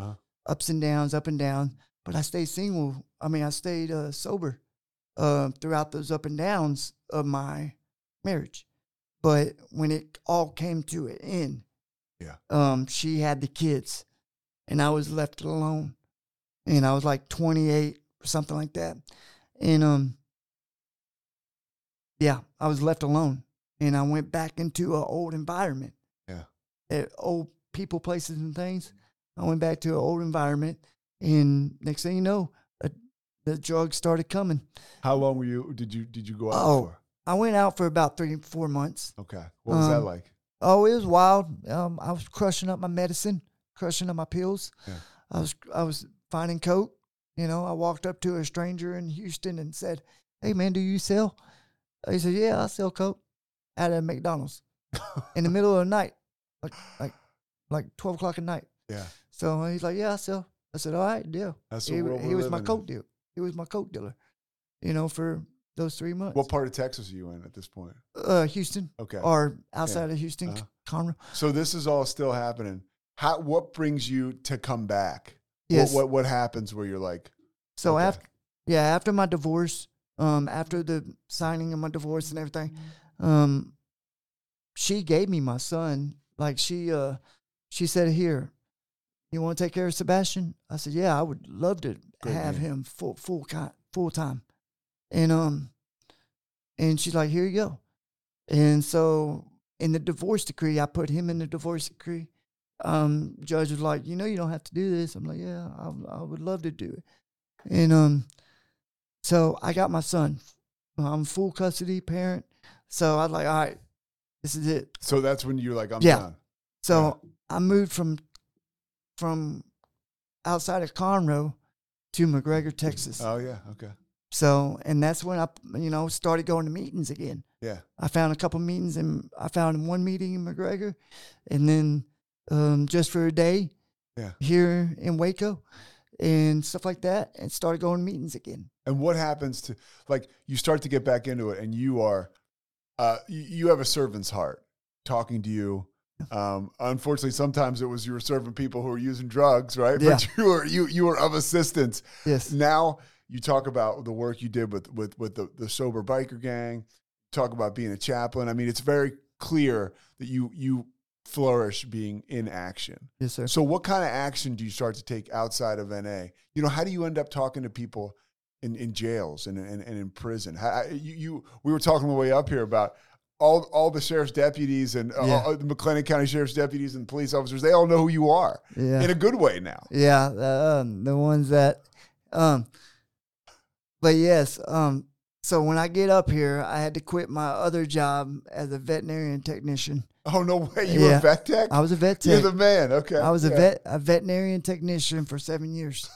ups and downs, up and down. But I stayed single. I mean, I stayed sober throughout those up and downs of my marriage. But when it all came to an end, she had the kids, and I was left alone. And I was like 28 or something like that. And, I was left alone. And I went back into an old environment. Yeah. Old people, places, and things. I went back to an old environment. And next thing you know, the drugs started coming. How long were you? Did you go out for? I went out for about 3 or 4 months. Okay. What was that like? Oh, it was wild. I was crushing up my medicine, crushing up my pills. Yeah. I was finding coke. You know, I walked up to a stranger in Houston and said, "Hey, man, do you sell?" He said, "Yeah, I sell coke." Out of McDonald's in the middle of the night, like 12 o'clock at night. Yeah. So he's like, "Yeah, I sell." I said, "All right, deal." That's the world we're living in. He was my coke dealer. You know, for those 3 months. What part of Texas are you in at this point? Houston. Okay. Or outside of Houston, Conroe. So this is all still happening. How? What brings you to come back? Yes. What happens where you're like? So okay. after my divorce, after the signing of my divorce and everything, she gave me my son. Like she said, "Here, you want to take care of Sebastian?" I said, "Yeah, I would love to him full time." And she's like, "Here you go." And so in the divorce decree, I put him in the divorce decree. Judge was like, you don't have to do this. I'm like, yeah, I would love to do it. And so I got my son. I'm full custody parent. So I was like, all right, this is it. So that's when you're like, I'm done. So I moved from outside of Conroe to McGregor, Texas. Oh, yeah, okay. So, and that's when I, started going to meetings again. Yeah. I found a couple meetings, and I found one meeting in McGregor, and then just for a day here in Waco and stuff like that, and started going to meetings again. And what happens to, you start to get back into it, and you are, you have a servant's heart talking to you. Unfortunately, sometimes it was you were serving people who were using drugs, right? Yeah. But you were of assistance. Yes. Now, you talk about the work you did with the sober biker gang, talk about being a chaplain. I mean, it's very clear that you flourish being in action. Yes, sir. So what kind of action do you start to take outside of NA? How do you end up talking to people in jails and in prison? How, we were talking on the way up here about all the sheriff's deputies and the McLennan County sheriff's deputies and police officers. They all know who you are in a good way now. Yeah, the ones that... But yes, so when I get up here, I had to quit my other job as a veterinarian technician. Oh, no way. You were a vet tech? I was a vet tech. You're the man. Okay. I was a veterinarian technician for 7 years,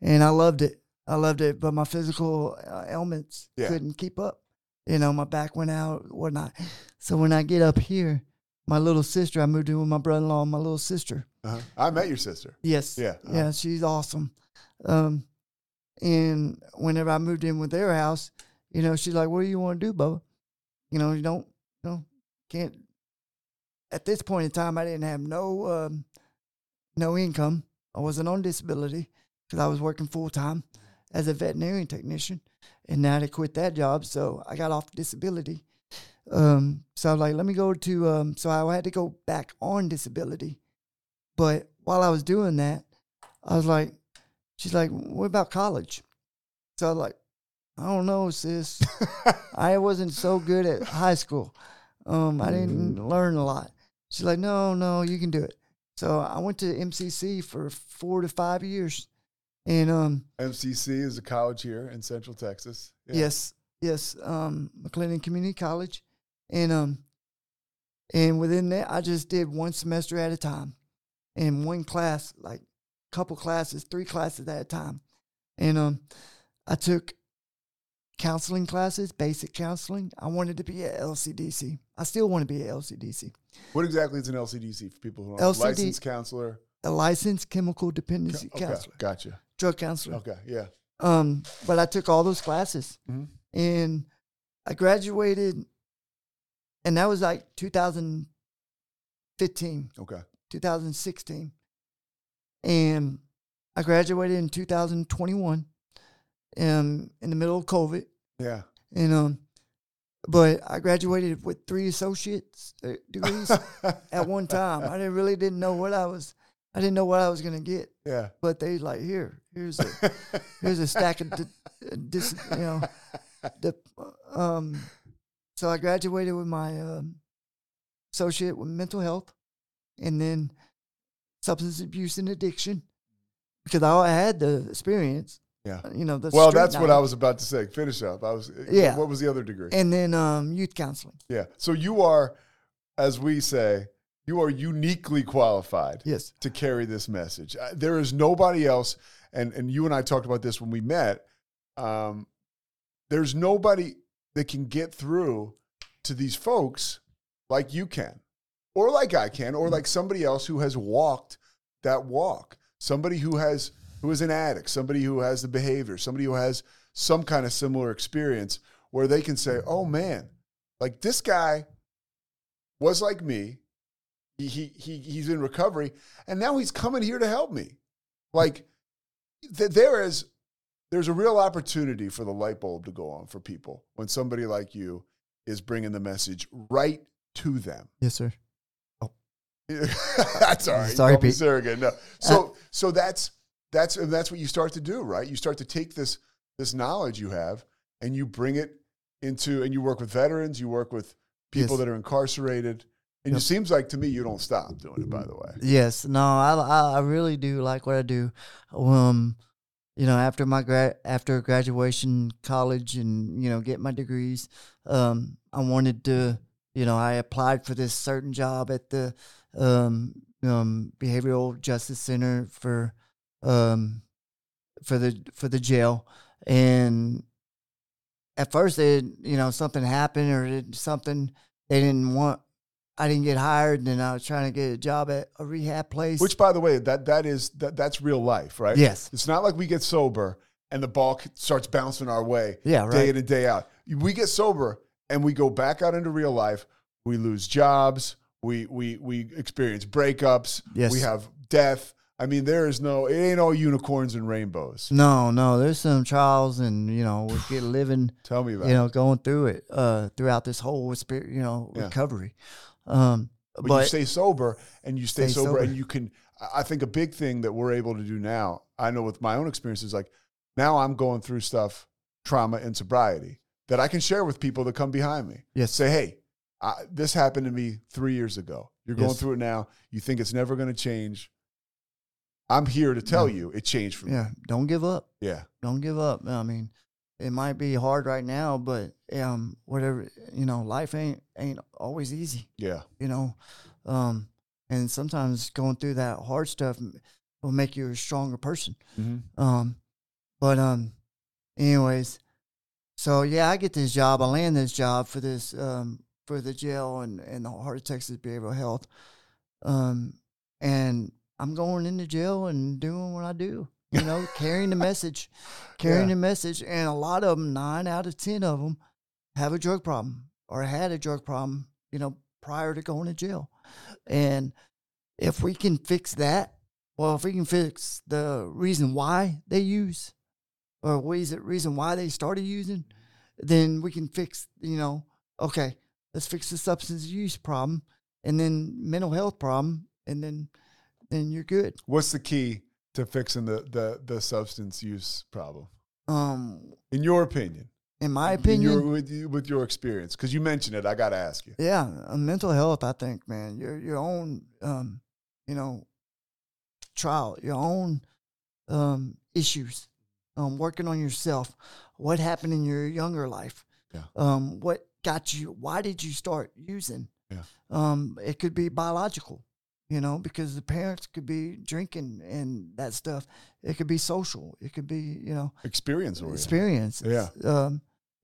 and I loved it. But my physical ailments couldn't keep up. My back went out, whatnot. So when I get up here, my little sister, I moved in with my brother-in-law and my little sister. Uh-huh. I met your sister. Yes. Yeah. Uh-huh. Yeah, she's awesome. And whenever I moved in with their house, she's like, "What do you want to do, Bubba?" You don't, can't. At this point in time, I didn't have no income. I wasn't on disability because I was working full time as a veterinarian technician, and now they quit that job, so I got off disability. So I was like, "Let me go to." So I had to go back on disability, but while I was doing that, I was like. She's like, "What about college?" So I was like, "I don't know, sis." I wasn't so good at high school. I didn't learn a lot. She's like, no, you can do it. So I went to MCC for 4 to 5 years. And MCC is a college here in Central Texas. Yeah. Yes, McLennan Community College. And within that, I just did one semester at a time and one class, couple classes, 3 classes at a time. And I took counseling classes, basic counseling. I wanted to be at LCDC. I still want to be at LCDC. What exactly is an LCDC for people who aren't? Licensed counselor? A licensed chemical dependency counselor. Gotcha. Drug counselor. Okay, yeah. But I took all those classes. Mm-hmm. And I graduated, and that was 2015. Okay. 2016. And I graduated in 2021, in the middle of COVID. Yeah. And but I graduated with 3 associate's degrees at one time. I didn't know what I didn't know what I was gonna get. Yeah. But they like here's a stack of So I graduated with my associate with mental health, and then. Substance abuse and addiction, because I had the experience. Yeah, that's what I was about to say. Finish up. What was the other degree? And then youth counseling. Yeah. So you are, as we say, you are uniquely qualified. Yes. To carry this message, there is nobody else. And you and I talked about this when we met. There's nobody that can get through to these folks like you can. Or like I can, or like somebody else who has walked that walk. Somebody who is an addict, somebody who has the behavior, somebody who has some kind of similar experience where they can say, oh man, like this guy was like me. He's in recovery and now he's coming here to help me. Like there's a real opportunity for the light bulb to go on for people when somebody like you is bringing the message right to them. Yes, sir. Oh, that's all right. Sorry, Pete. No. So that's what you start to do, right? You start to take this knowledge you have and you bring it into, and you work with veterans, you work with people that are incarcerated. And it seems like to me you don't stop doing it, by the way. Yes. No, I really do like what I do. You know, after my graduation, college, and, you know, get my degrees, I wanted to, you know, I applied for this certain job at the Behavioral Justice Center for the jail. And at first something happened they didn't want. I didn't get hired, and then I was trying to get a job at a rehab place. Which, by the way, that's real life, right? Yes. It's not like we get sober and the ball starts bouncing our way day in and day out. We get sober and we go back out into real life. We lose jobs. We experience breakups. Yes. We have death. I mean, it ain't all unicorns and rainbows. No, there's some trials, and we get living. Tell me about it. Going through it throughout this whole recovery. But you stay sober and and you can, I think a big thing that we're able to do now, I know with my own experiences, like now I'm going through stuff, trauma and sobriety that I can share with people that come behind me. Yes. Say, hey, this happened to me 3 years ago. You're going through it now. You think it's never going to change. I'm here to tell you it changed for me. Yeah. Don't give up. Yeah. Don't give up. I mean, it might be hard right now, but life ain't always easy. Yeah. And sometimes going through that hard stuff will make you a stronger person. Mm-hmm. Anyways, so yeah, I get this job. I land this job for this for the jail and the Heart of Texas Behavioral Health. And I'm going into jail and doing what I do. Carrying the message, and a lot of them, 9 out of 10 of them, have a drug problem or had a drug problem, prior to going to jail. And if we can fix the reason why they use, or reason why they started using, then we can fix, let's fix the substance use problem, and then mental health problem, and then you're good. What's the key to fixing the substance use problem? In your opinion. In my opinion? With your experience, because you mentioned it, I got to ask you. Yeah, mental health, I think, man. Your own, trial, your own issues, working on yourself, what happened in your younger life, what got you, why did you start using? Yeah. It could be biological. Because the parents could be drinking and that stuff. It could be social. It could be, experience. Yeah.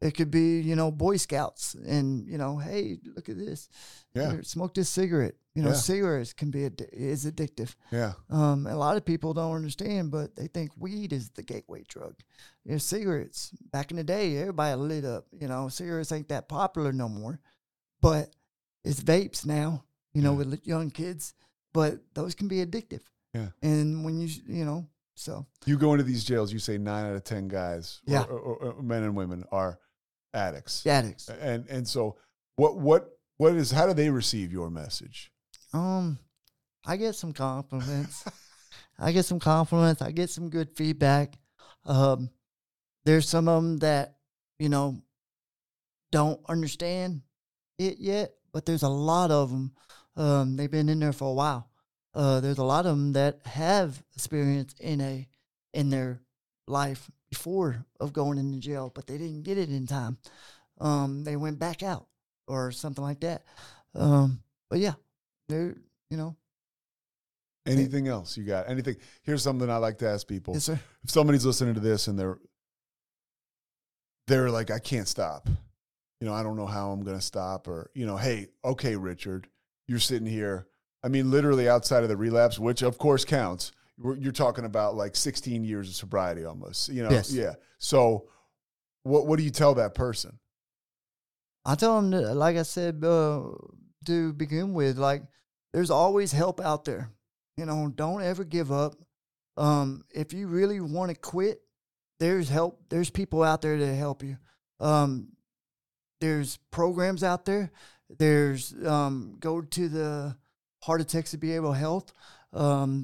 It could be, Boy Scouts and, hey, look at this. Yeah. Here, smoke this cigarette. Cigarettes can be is addictive. Yeah. A lot of people don't understand, but they think weed is the gateway drug. Cigarettes. Back in the day, everybody lit up. Cigarettes ain't that popular no more. But it's vapes now, with young kids. But those can be addictive. Yeah. And when so. You go into these jails, you say 9 out of 10 guys or men and women are addicts. Addicts. And so what is, how do they receive your message? I get some compliments. I get some good feedback. There's some of them that, don't understand it yet, but there's a lot of them. They've been in there for a while. There's a lot of them that have experience in their life before of going into jail, but they didn't get it in time. They went back out or something like that. But yeah, they're. Anything else you got? Anything? Here's something I like to ask people. Yes, sir. If somebody's listening to this and they're like, I can't stop. I don't know how I'm going to stop, or hey, okay, Richard. You're sitting here, I mean, literally outside of the relapse, which of course counts. You're talking about like 16 years of sobriety almost, Yeah. So what do you tell that person? I tell them, like I said to begin with, like, there's always help out there. You know, don't ever give up. If you really want to quit, there's help. There's people out there to help you. There's programs out there. There's go to the Heart of Texas Behavioral Health.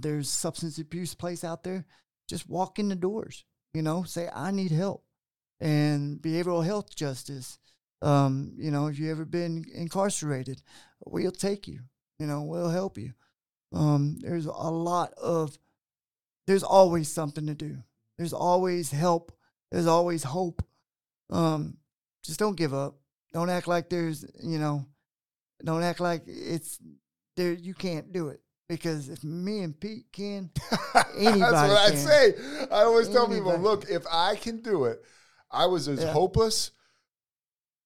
There's substance abuse place out there. Just walk in the doors, you know, say, I need help. And behavioral health justice. You know, if you've ever been incarcerated, we'll take you, you know, we'll help you. There's always something to do. There's always help. There's always hope. Just don't give up. Don't act like don't act like it's there. You can't do it, because if me and Pete can, anybody That's what can. I say. I always tell people, look, if I can do it, I was as hopeless.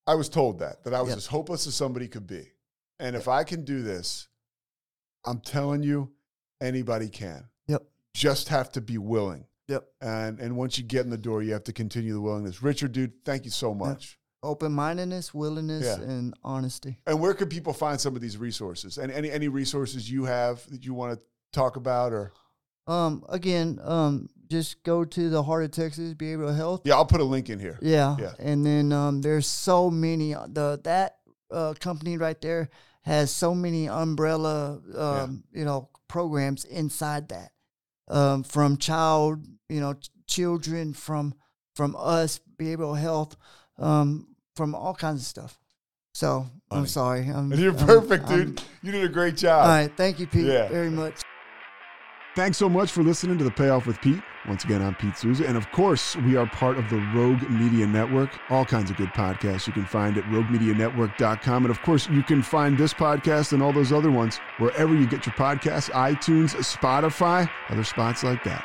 I was told that I was as hopeless as somebody could be. And if I can do this, I'm telling you, anybody can. Yep. Just have to be willing. Yep. And once you get in the door, you have to continue the willingness. Richard, dude, thank you so much. Open-mindedness, willingness, and honesty. And where can people find some of these resources? And any resources you have that you want to talk about? Or just go to the Heart of Texas Behavioral Health. Yeah, I'll put a link in here. Yeah. And then there's so many. That company right there has so many umbrella, programs inside that. From children, from us, behavioral health, from all kinds of stuff. So funny. I'm sorry. You're perfect, dude. You did a great job. All right. Thank you, Pete, very much. Thanks so much for listening to The Payoff with Pete. Once again, I'm Pete Souza. And of course, we are part of the Rogue Media Network. All kinds of good podcasts you can find at roguemedianetwork.com. And of course, you can find this podcast and all those other ones wherever you get your podcasts, iTunes, Spotify, other spots like that.